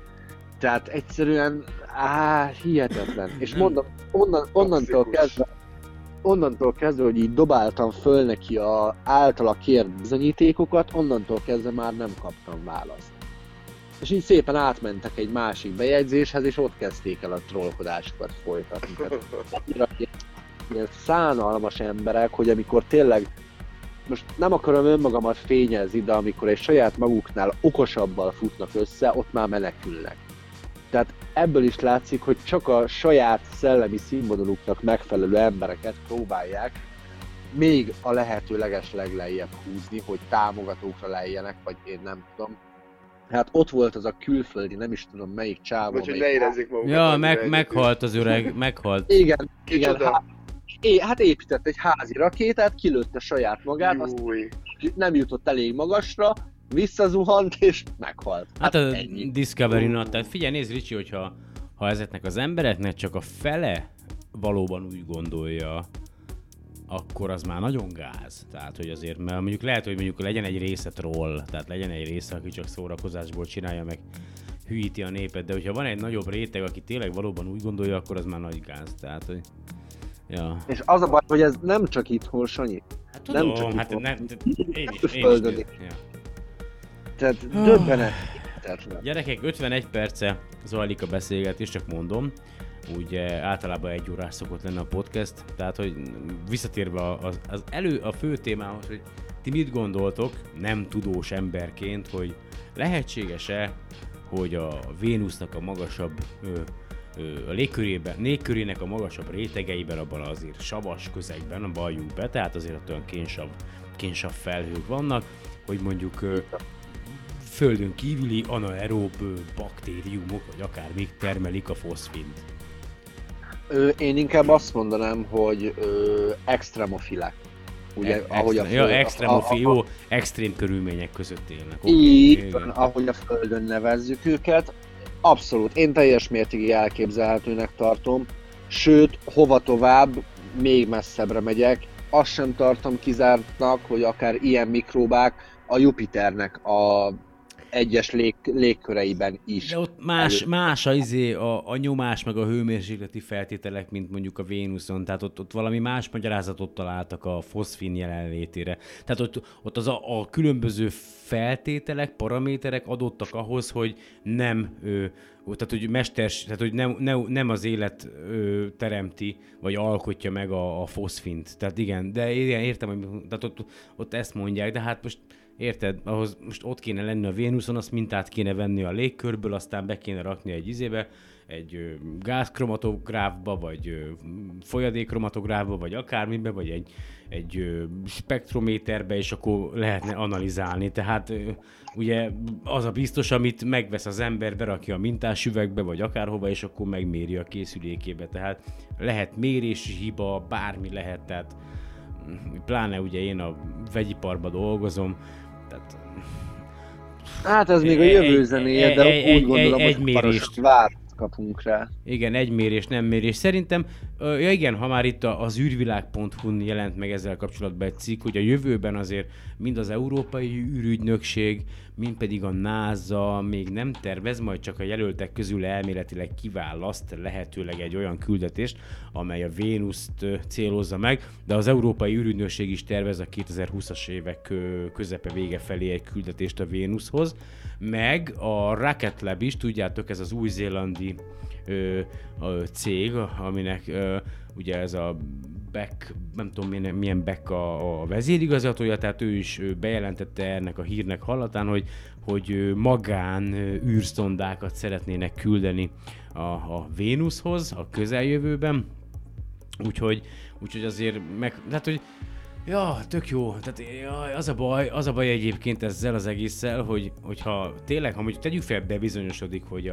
Tehát egyszerűen hihetetlen. És mondom, onnantól kezdve, hogy így dobáltam föl neki a általa kért bizonyítékokat, onnantól kezdve már nem kaptam választ. És így szépen átmentek egy másik bejegyzéshez, és ott kezdték el a trollkodásokat folytatni. Ilyen szánalmas emberek, hogy amikor tényleg, most nem akarom önmagamat fényezni, de amikor egy saját maguknál okosabbal futnak össze, ott már menekülnek. Tehát ebből is látszik, hogy csak a saját szellemi színvonaluknak megfelelő embereket próbálják még a lehető legesleglejjebb húzni, hogy támogatókra lejjenek, vagy én nem tudom. Hát ott volt az a külföldi, nem is tudom melyik csávó. Vagy hogy ne érezzék magukat. Ja, meghalt az öreg, meghalt. Igen, igen. Hát épített egy házi rakétát, kilőtte saját magát, azt nem jutott elég magasra, visszazuhant és meghalt. Hát a ennyi. Discovery-nál, tehát figyelj, nézd Ricsi, hogyha ezeknek az embereknek csak a fele valóban úgy gondolja, akkor az már nagyon gáz. Tehát, hogy azért, mert mondjuk lehet, hogy mondjuk legyen egy része troll, tehát legyen egy része, aki csak szórakozásból csinálja meg, hülyíti a népet, de hogyha van egy nagyobb réteg, aki tényleg valóban úgy gondolja, akkor az már nagy gáz. Tehát, hogy... Ja. És az a baj, hogy ez nem csak itthon, Sanyi. Hát tudom, nem csak hát nem, én is. Tehát döbbenet. Gyerekek, 51 perce zajlik a beszélgetés, csak mondom. Úgy általában egy órás szokott lenni a podcast, tehát hogy visszatérve a fő témához, hogy ti mit gondoltok, nem tudós emberként, hogy lehetséges-e, hogy a Vénusznak a magasabb, a légkörének a magasabb rétegeiben, abban azért savas közegben valljuk be, tehát azért ott olyan kénsabb felhők vannak, hogy mondjuk földön kívüli anaerób baktériumok, vagy akár még termelik a foszfint. Én inkább azt mondanám, hogy extremofilek. Ugye, extrém körülmények között élnek. Így, ahogy a földön nevezzük őket. Abszolút, én teljes mértékig elképzelhetőnek tartom, sőt, hova tovább, még messzebbre megyek, azt sem tartom kizártnak, hogy akár ilyen mikróbák a Jupiternek a egyes légköreiben is. De ott más a nyomás meg a hőmérsékleti feltételek, mint mondjuk a Vénuszon, tehát ott valami más magyarázatot találtak a foszfin jelenlétére. Tehát ott az a különböző feltételek, paraméterek adottak ahhoz, hogy nem az élet teremti, vagy alkotja meg a foszfint. Tehát igen, de értem, hogy tehát ott ezt mondják, de hát most érted? Ahhoz most ott kéne lenni a Vénuszon, azt mintát kéne venni a légkörből, aztán be kéne rakni egy egy gázkromatográfba, vagy folyadékkromatográfba, vagy akármibe, vagy egy spektrométerbe, és akkor lehetne analizálni. Tehát ugye az a biztos, amit megvesz az ember, berakja a mintás üvegbe, vagy akárhova, és akkor megméri a készülékébe. Tehát lehet mérési hiba, bármi lehet, tehát pláne ugye én a vegyiparban dolgozom, tehát... Hát ez még a jövő zenéje, de úgy gondolom, hogy mérést várt kapunk rá. Igen, egy mérés, nem mérés. Szerintem, ja igen, ha már itt az űrvilág.hu-n jelent meg ezzel kapcsolatban egy cikk, hogy a jövőben azért mind az Európai űrügynökség, mind pedig a NASA még nem tervez, majd csak a jelöltek közül elméletileg kiválaszt lehetőleg egy olyan küldetést, amely a Vénuszt célozza meg, de az Európai űrügynökség is tervez a 2020-as évek közepe vége felé egy küldetést a Vénuszhoz, meg a Rocket Lab is, tudjátok, ez az új-zélandi cég, aminek ugye ez a Beck, nem tudom milyen Beck a vezérigazgatója, tehát ő is bejelentette ennek a hírnek hallatán, hogy magán űrszondákat szeretnének küldeni a Vénuszhoz a közeljövőben. Úgyhogy azért tehát, hogy ja, tök jó. Tehát, ja, az a baj egyébként ezzel az egésszel, hogyha tényleg, ha mondjuk tegyük fel, bebizonyosodik, hogy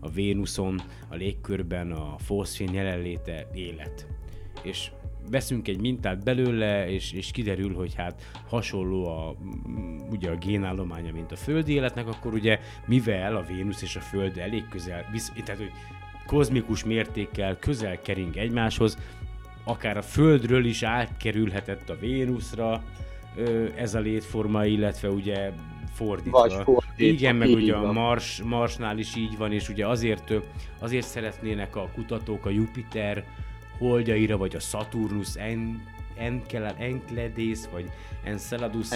a Vénuszon, a légkörben a foszfén jelenléte élet. És veszünk egy mintát belőle, és kiderül, hogy hát hasonló ugye a génállománya, mint a földi életnek, akkor ugye mivel a Vénusz és a Föld elég közel, tehát hogy kozmikus mértékkel közel kering egymáshoz, akár a Földről is átkerülhetett a Vénuszra ez a létforma, illetve ugye fordítva. Igen, meg ugye a Marsnál is így van, és ugye azért szeretnének a kutatók a Jupiter holdjaira, vagy a Saturnus Enceladus, vagy Enceladus,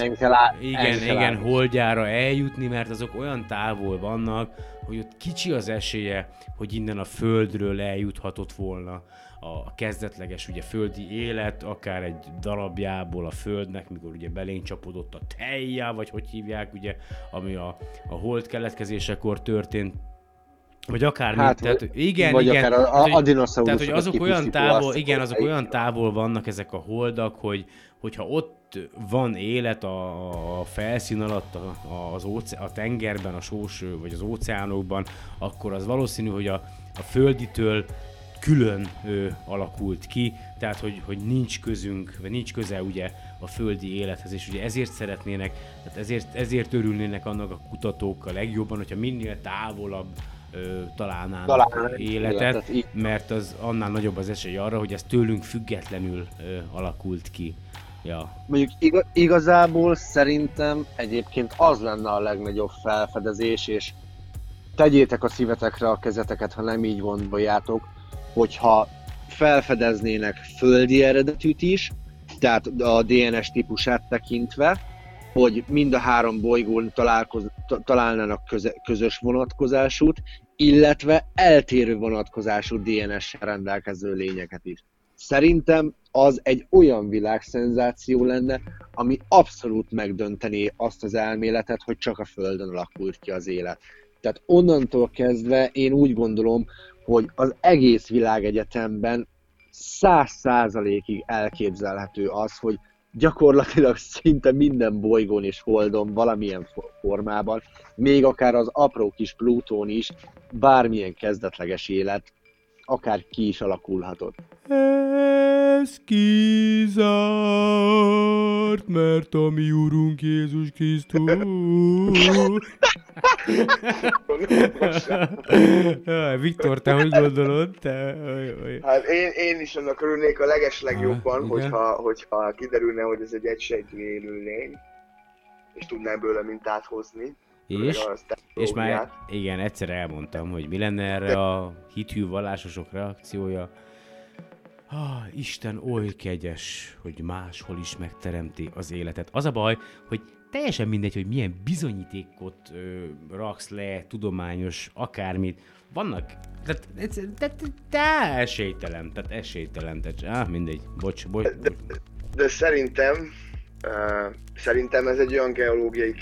igen, holdjára eljutni, mert azok olyan távol vannak, hogy ott kicsi az esélye, hogy innen a Földről eljuthatott volna a kezdetleges ugye földi élet, akár egy darabjából a Földnek, mikor ugye belénk csapodott a Theia, vagy hogy hívják, ugye, ami a hold keletkezésekor történt, vagy akár hát, mint, tehát, igen, vagy igen, akár a dinoszaurusokat, tehát hogy azok olyan távol, igen, azok olyan távol vannak ezek a holdak, hogyha ott van élet a felszín alatt, a tengerben, a sós vagy az óceánokban, akkor az valószínű, hogy a földitől külön alakult ki, tehát hogy nincs közünk, vagy nincs köze ugye a földi élethez, és ugye ezért szeretnének, tehát ezért örülnének annak a kutatók a legjobban, hogyha minél távolabb találnának életet, mert az annál nagyobb az esély arra, hogy ez tőlünk függetlenül alakult ki. Ja. Mondjuk igazából szerintem egyébként az lenne a legnagyobb felfedezés, és tegyétek a szívetekre a kezeteket, ha nem így gondoljátok, hogyha felfedeznének földi eredetűt is, tehát a DNS típusát tekintve, hogy mind a három bolygón találnának közös vonatkozásút, illetve eltérő vonatkozású DNS-sel rendelkező lényeket is. Szerintem az egy olyan világszenzáció lenne, ami abszolút megdöntené azt az elméletet, hogy csak a Földön alakult ki az élet. Tehát onnantól kezdve én úgy gondolom, hogy az egész világegyetemben 100%-ig elképzelhető az, hogy gyakorlatilag szinte minden bolygón és holdon valamilyen formában, még akár az apró kis Plútón is, bármilyen kezdetleges élet, akár ki is alakulhatott. Ez kizárt, mert a mi Urunk Jézus Krisztus... Viktor, te hogy gondolod? Hát én is annak örülnék a legeslegjobban, hogyha kiderülne, hogy ez egy egysejtű élőlény, és tudnám bőle mintát hozni. És már igen, egyszer elmondtam, hogy mi lenne erre a hithű vallásosok reakciója. Isten oly kegyes, hogy máshol is megteremti az életet. Az a baj, hogy teljesen mindegy, hogy milyen bizonyítékot raksz le, tudományos, akármit. Vannak, tehát esélytelen, mindegy, bocs. De szerintem ez egy olyan geológiai,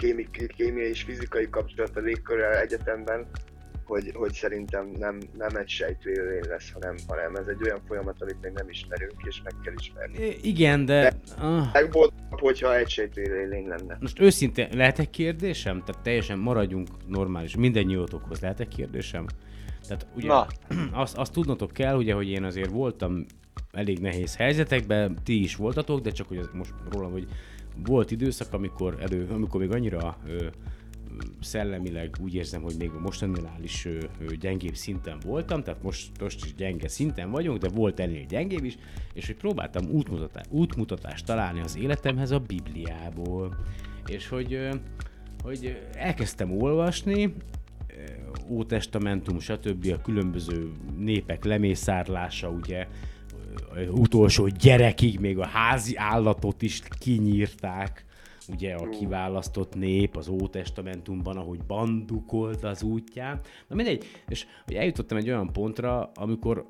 kémiai és fizikai kapcsolat a légkörrel egyetemben, hogy szerintem nem egy sejtvélény lesz, hanem ez egy olyan folyamat, amit még nem ismerünk, és meg kell ismerni. Igen, de... Legboldogabb, hogyha egy sejtvélény lenne. Most őszintén, lehetek kérdésem? Tehát teljesen maradjunk normális, mindennyiótokhoz lehetek kérdésem? Tehát ugye azt tudnotok kell, ugye, hogy én azért voltam elég nehéz helyzetekben, ti is voltatok, de csak hogy most rólam, hogy volt időszak, amikor még annyira... szellemileg úgy érzem, hogy még mostaninál is gyengébb szinten voltam, tehát most is gyenge szinten vagyunk, de volt ennél gyengébb is, és hogy próbáltam útmutatást találni az életemhez a Bibliából. És hogy elkezdtem olvasni, Ótestamentum, stb. A különböző népek lemészárlása, ugye, utolsó gyerekig még a házi állatot is kinyírták, ugye a kiválasztott nép az Ótestamentumban, ahogy bandukolt az útján. Na mindegy, és eljutottam egy olyan pontra, amikor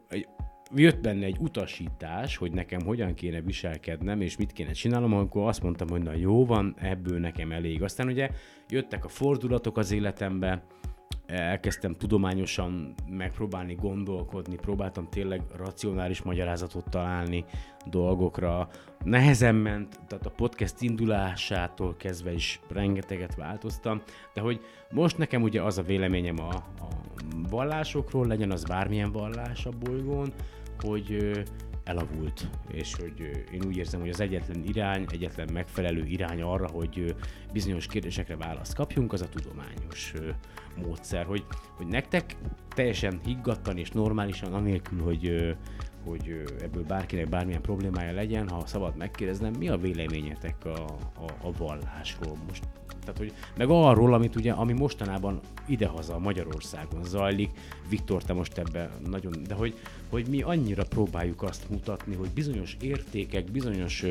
jött benne egy utasítás, hogy nekem hogyan kéne viselkednem, és mit kéne csinálnom, akkor azt mondtam, hogy na jó van, ebből nekem elég. Aztán ugye jöttek a fordulatok az életembe, elkezdtem tudományosan megpróbálni gondolkodni, próbáltam tényleg racionális magyarázatot találni dolgokra. Nehezen ment, tehát a podcast indulásától kezdve is rengeteget változtam, de hogy most nekem ugye az a véleményem a vallásokról, legyen az bármilyen vallás a bolygón, hogy elavult, és hogy én úgy érzem, hogy az egyetlen irány, egyetlen megfelelő irány arra, hogy bizonyos kérdésekre választ kapjunk, az a tudományos módszer, hogy nektek teljesen higgadtan és normálisan, anélkül, hogy ebből bárkinek bármilyen problémája legyen, ha szabad megkérdeznem, mi a véleményetek a vallásról most? Tehát, hogy meg arról, amit ugye, ami mostanában idehaza Magyarországon zajlik, Viktor, te most ebben nagyon, de hogy mi annyira próbáljuk azt mutatni, hogy bizonyos értékek, bizonyos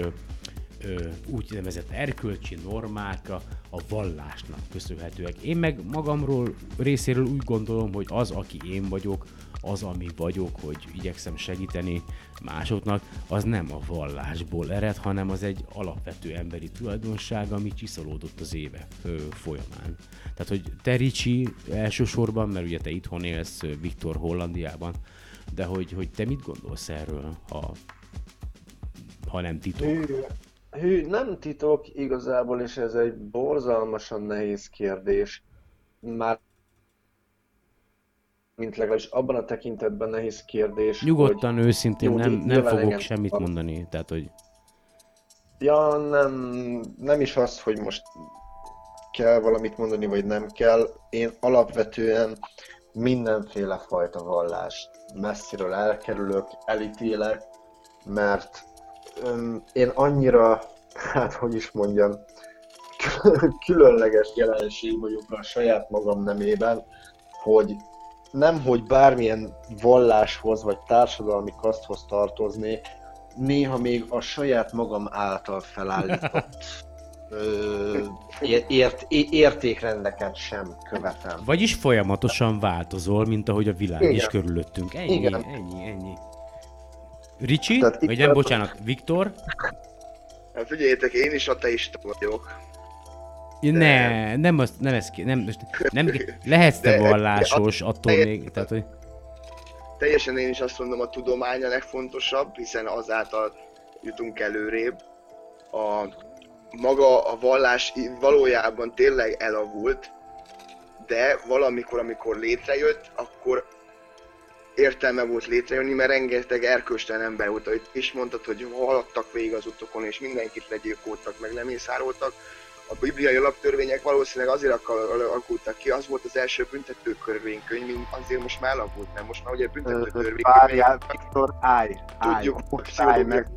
úgynevezett erkölcsi normák a vallásnak köszönhetőek. Én meg magamról részéről úgy gondolom, hogy az, aki én vagyok, az, ami vagyok, hogy igyekszem segíteni másoknak, az nem a vallásból ered, hanem az egy alapvető emberi tulajdonság, ami csiszolódott az évek folyamán. Tehát, hogy te, Ricsi, elsősorban, mert ugye te itthon élsz, Viktor Hollandiában, de hogy te mit gondolsz erről, ha nem titok? Hű, nem titok igazából, és ez egy borzalmasan nehéz kérdés. Mint legalábbis abban a tekintetben nehéz kérdés. Nyugodtan, hogy őszintén, jó, nem fogok semmit mondani. Tehát, hogy... Ja, nem is az, hogy most kell valamit mondani, vagy nem kell. Én alapvetően mindenféle fajta vallást messziről elkerülök, elítélek, mert én annyira, különleges jelenség vagyok a saját magam nemében, hogy nemhogy bármilyen valláshoz vagy társadalmi kaszthoz tartoznék, néha még a saját magam által felállított értékrendeket sem követem. Vagyis folyamatosan változol, mint ahogy a világ is körülöttünk. Ennyi. Ricsi? Vagy nem, bocsánat, Viktor? Hát figyeljétek, én is ateista vagyok. Nem, lehetsz te vallásos, de attól még, tehát, hogy... Teljesen én is azt mondom, a tudomány a legfontosabb, hiszen azáltal jutunk előrébb. Maga a vallás valójában tényleg elavult, de valamikor, amikor létrejött, akkor értelme volt létrejönni, mert rengeteg erkölcstelen ember volt, ahogy is mondtad, hogy haladtak végig az utakon, és mindenkit legyilkoltak, meg lemészároltak. A bibliai alaptörvények valószínűleg azért alakultak ki, az volt az első büntetőtörvénykönyv, mint azért most már elavult, mert most már ugye büntetőtörvénykönyv... Várjál, Viktor, tudjuk, most állj meg!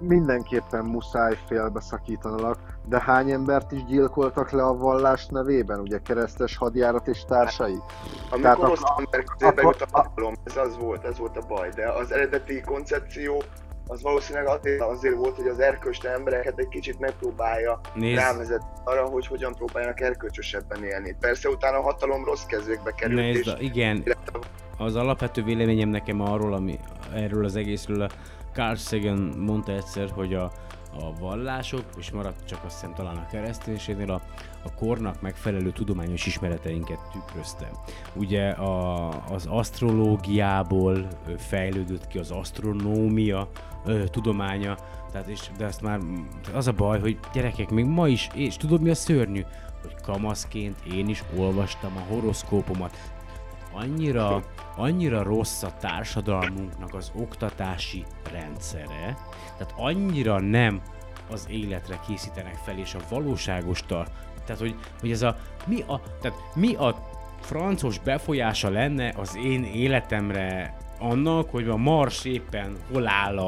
Mindenképpen muszáj félbeszakítanalak, de hány embert is gyilkoltak le a vallás nevében, ugye keresztes hadjárat és társai? A korosz ember közébe jut a hatalom, ez volt a baj, de az eredeti koncepció az valószínűleg azért volt, hogy az erkölcstelen embereket egy kicsit megpróbálja rávezetni arra, hogy hogyan próbáljanak erkölcsösebben élni. Persze utána a hatalom rossz kezékbe került. Igen, az alapvető véleményem nekem arról, erről az egészről, a Carl Sagan mondta egyszer, hogy a vallások, és maradt csak azt hiszem talán a kereszténységnél, a kornak megfelelő tudományos ismereteinket tükrözte. Ugye az asztrológiából fejlődött ki az asztronómia tudománya, tehát de azt már az a baj, hogy gyerekek, még ma is, és tudod mi a szörnyű? Hogy kamaszként én is olvastam a horoszkópomat. Annyira rossz a társadalmunknak az oktatási rendszere, tehát annyira nem az életre készítenek fel, és a valóságos tehát hogy ez mi a francos befolyása lenne az én életemre annak, hogy a Mars éppen hol áll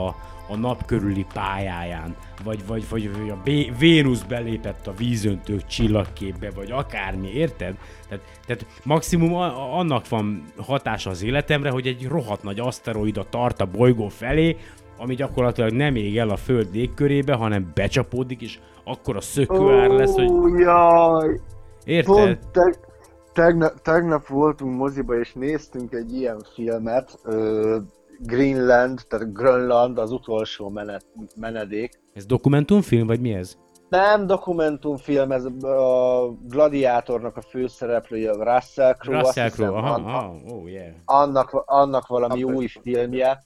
a nap körüli pályáján, vagy a Vénusz belépett a vízöntő csillagképbe, vagy akármi, érted? Tehát maximum annak van hatása az életemre, hogy egy rohadt nagy aszteroida tart a bolygó felé, ami gyakorlatilag nem ég el a Föld légkörébe, hanem becsapódik, és akkor a szökőár lesz, hogy... Jaj! Érted? Tegnap voltunk moziba és néztünk egy ilyen filmet, Greenland, az utolsó menedék. Ez dokumentumfilm, vagy mi ez? Nem dokumentumfilm, ez a Gladiátornak a főszereplője, Russell Crowe. Russell Crowe, annak valami új filmje.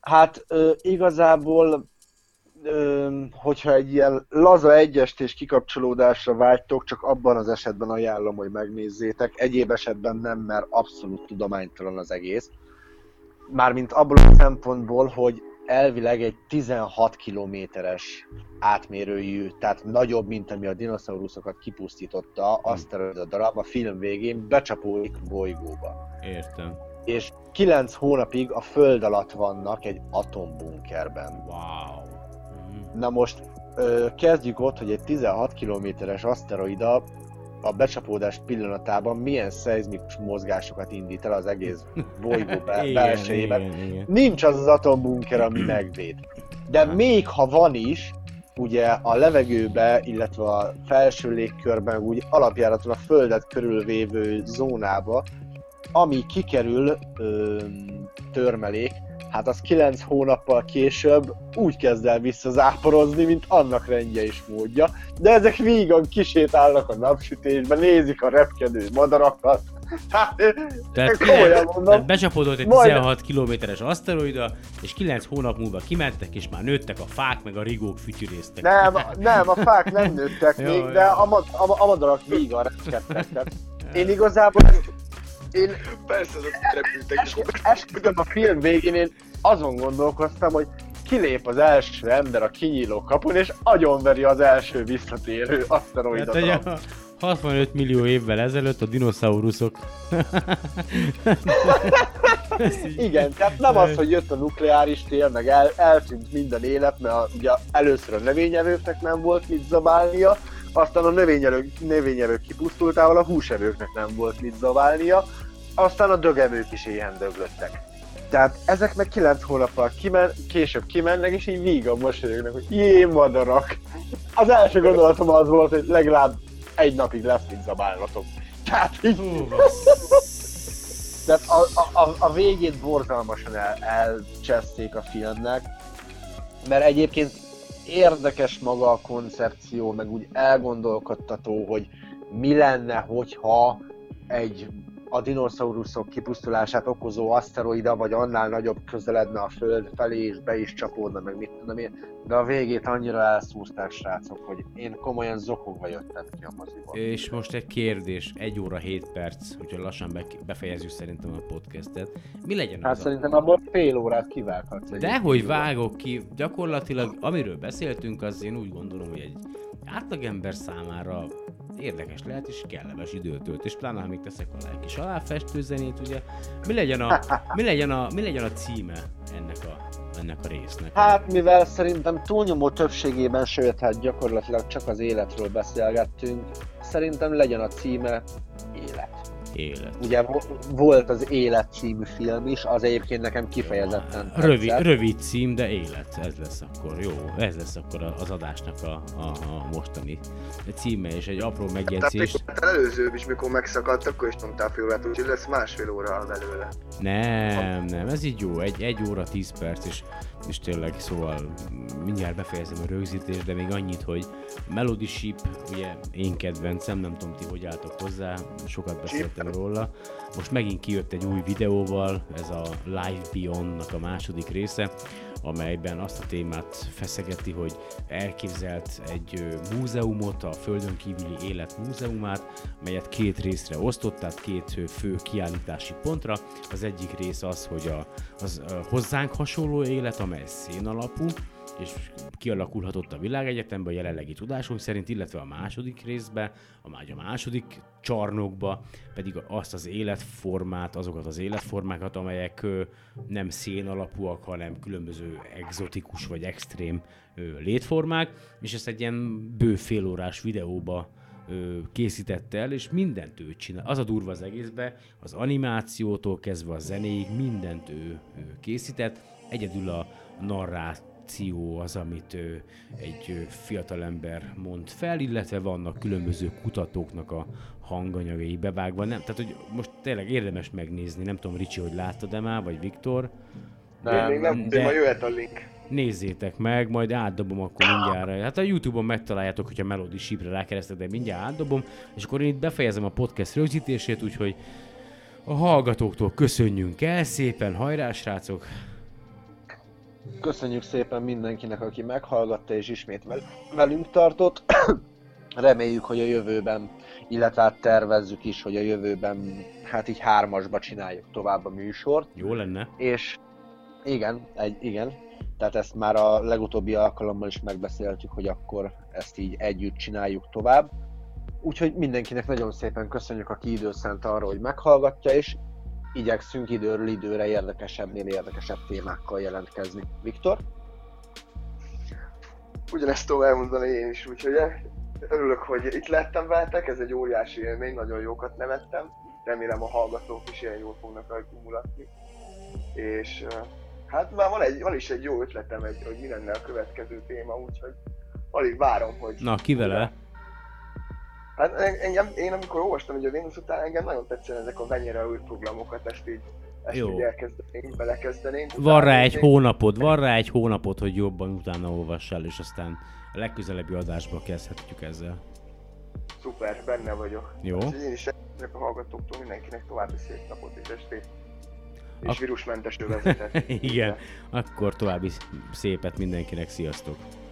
Hát igazából, hogyha egy ilyen laza egyestés kikapcsolódásra vágytok, csak abban az esetben ajánlom, hogy megnézzétek. Egyéb esetben nem, mert abszolút tudománytalan az egész. Mármint abból a szempontból, hogy elvileg egy 16 kilométeres átmérőjű, tehát nagyobb, mint ami a dinoszauruszokat kipusztította, azt terült a darab, a film végén becsapódik bolygóba. Értem. És 9 hónapig a föld alatt vannak egy atombunkerben. Wow. Na most kezdjük ott, hogy egy 16 kilométeres aszteroida a becsapódás pillanatában milyen szeizmikus mozgásokat indít el az egész bolygó belsejében. Nincs az az atombunker, ami megvéd. De még ha van is, ugye a levegőbe, illetve a felső légkörben, úgy alapjáraton a Földet körülvévő zónába, ami kikerül törmelék, hát az 9 hónappal később úgy kezd el visszazáporozni, mint annak rendje és módja. De ezek vígan kisétálnak a napsütésben, nézik a repkedő madarakat. Hát, komolyan mondom. Tehát becsapódott egy 16 kilométeres aszteroida, és 9 hónap múlva kimentek, és már nőttek a fák, meg a rigók fütyürésztek. Nem, a fák nem nőttek még, jó. De a madarak vígan repkedtek. Én igazából... Persze, esküdöm a film végén, én azon gondolkoztam, hogy kilép az első ember a kinyíló kapun, és agyonveri az első visszatérő aszteroidot. Hát, 65 millió évvel ezelőtt a dinoszauruszok. Igen, tehát nem az, hogy jött a nukleáris tér, meg eltűnt minden élet, mert ugye először a növényevőknek nem volt mit zabálnia, aztán a növényevők kipusztultával a húsevőknek nem volt mit zabálnia, aztán a dögevők is ilyen döglöttek. Tehát ezek meg 9 hónappal később kimennek, és így vígan mosolyognak, hogy jé, madarak! Az első gondolatom az volt, hogy legalább egy napig lesz mit zabálnatok. Tehát így... Tehát a végét borzalmasan elcseszték a filmnek, mert egyébként érdekes maga a koncepció, meg úgy elgondolkodtató, hogy mi lenne, hogyha a dinoszauruszok kipusztulását okozó aszteroida, vagy annál nagyobb közeledne a Föld felé, és be is csapódna, meg mit tudom én. De a végét annyira elszúrták, srácok, hogy én komolyan zokogva jöttem ki a moziból. És most egy kérdés, 1 óra 7 perc, úgyhogy lassan befejezzük szerintem a podcastet. Mi legyen az? Hát szerintem abból fél órát kivághatsz. Dehogy vágok ki, gyakorlatilag amiről beszéltünk, az én úgy gondolom, hogy egy átlagember számára érdekes lehet, és kellemes időtölt, és pláne, ha még teszek alá egy kis aláfestő zenét, ugye, mi legyen a címe ennek a résznek? Hát, mivel szerintem túlnyomó többségében, sőt, hát gyakorlatilag csak az életről beszélgettünk, szerintem legyen a címe Élet. Ugye volt az Élet című film is, az egyébként nekem kifejezetten tetszett. Rövid cím, de élet, ez lesz akkor, jó, ez lesz akkor az adásnak a mostani címe, és egy apró megjegyzés. Tehát előzőbb is, mikor megszakadt, akkor is nyomtál fél órát, úgyhogy lesz másfél óra az előle. Nem, ez így jó, 1 óra 10 perc, és tényleg, szóval mindjárt befejezem a rögzítést, de még annyit, hogy Melody Ship, ugye én kedvencem, nem tudom ti, hogy álltok hozzá, sokat beszéltem róla. Most megint kijött egy új videóval, ez a Live Beyond-nak a második része, amelyben azt a témát feszegeti, hogy elképzelt egy múzeumot, a Földön kívüli élet múzeumát, melyet 2 részre osztott, tehát 2 fő kiállítási pontra. Az egyik rész az, hogy a hozzánk hasonló élet, amely szén alapú, és kialakulhatott a világegyetemben a jelenlegi tudásunk szerint, illetve a második részben, a második csarnokba pedig azt az életformát, azokat az életformákat, amelyek nem szén alapúak, hanem különböző egzotikus vagy extrém létformák, és ezt egy ilyen bő félórás videóba készítette el, és mindent ő csinál. Az a durva az egészben, az animációtól kezdve a zenéig mindent ő készített, egyedül a narrát koncepció az, amit egy fiatalember mond fel, illetve vannak különböző kutatóknak a hanganyagai bevágva. Nem, tehát, hogy most tényleg érdemes megnézni. Nem tudom, Ricsi, hogy láttad-e már, vagy Viktor? Nem, még nem, de majd jöhet a link. Nézzétek meg, majd átdobom akkor mindjárt. Hát a YouTube-on megtaláljátok, hogyha Melody Shipre rákeresztek, de mindjárt átdobom. És akkor én itt befejezem a podcast rögzítését, úgyhogy a hallgatóktól köszönjünk el szépen, hajrá srácok! Köszönjük szépen mindenkinek, aki meghallgatta és ismét velünk tartott. Reméljük, hogy a jövőben, illetve hát tervezzük is, hogy a jövőben hát így 3-asba csináljuk tovább a műsort. Jó lenne. És igen. Tehát ezt már a legutóbbi alkalommal is megbeszéltük, hogy akkor ezt így együtt csináljuk tovább. Úgyhogy mindenkinek nagyon szépen köszönjük, aki időt szánt arra, hogy meghallgatja, és igyekszünk időről időre érdekesebbnél érdekesebb témákkal jelentkezni. Viktor? Ugyanezt tudom elmondani én is, úgyhogy örülök, hogy itt lettem veletek, ez egy óriási élmény, nagyon jókat nevettem. Remélem a hallgatók is ilyen jól fognak rajtunk mulatni. És hát már van is egy jó ötletem, hogy mi lenne a következő téma, úgyhogy alig várom, hogy... Na, ki vele? Hát én amikor olvastam hogy a Vénusz után, engem nagyon tetszene ezek a Venyera űrprogramokat, ezt így belekezdenénk. Van rá egy hónapod, hogy jobban utána olvassál, és aztán a legközelebbi adásba kezdhetjük ezzel. Szuper, benne vagyok. Jó. Hát, én is a hallgatóktól mindenkinek további szép napot és estét. És vírusmentes övezetet. Igen, akkor további szépet mindenkinek, sziasztok!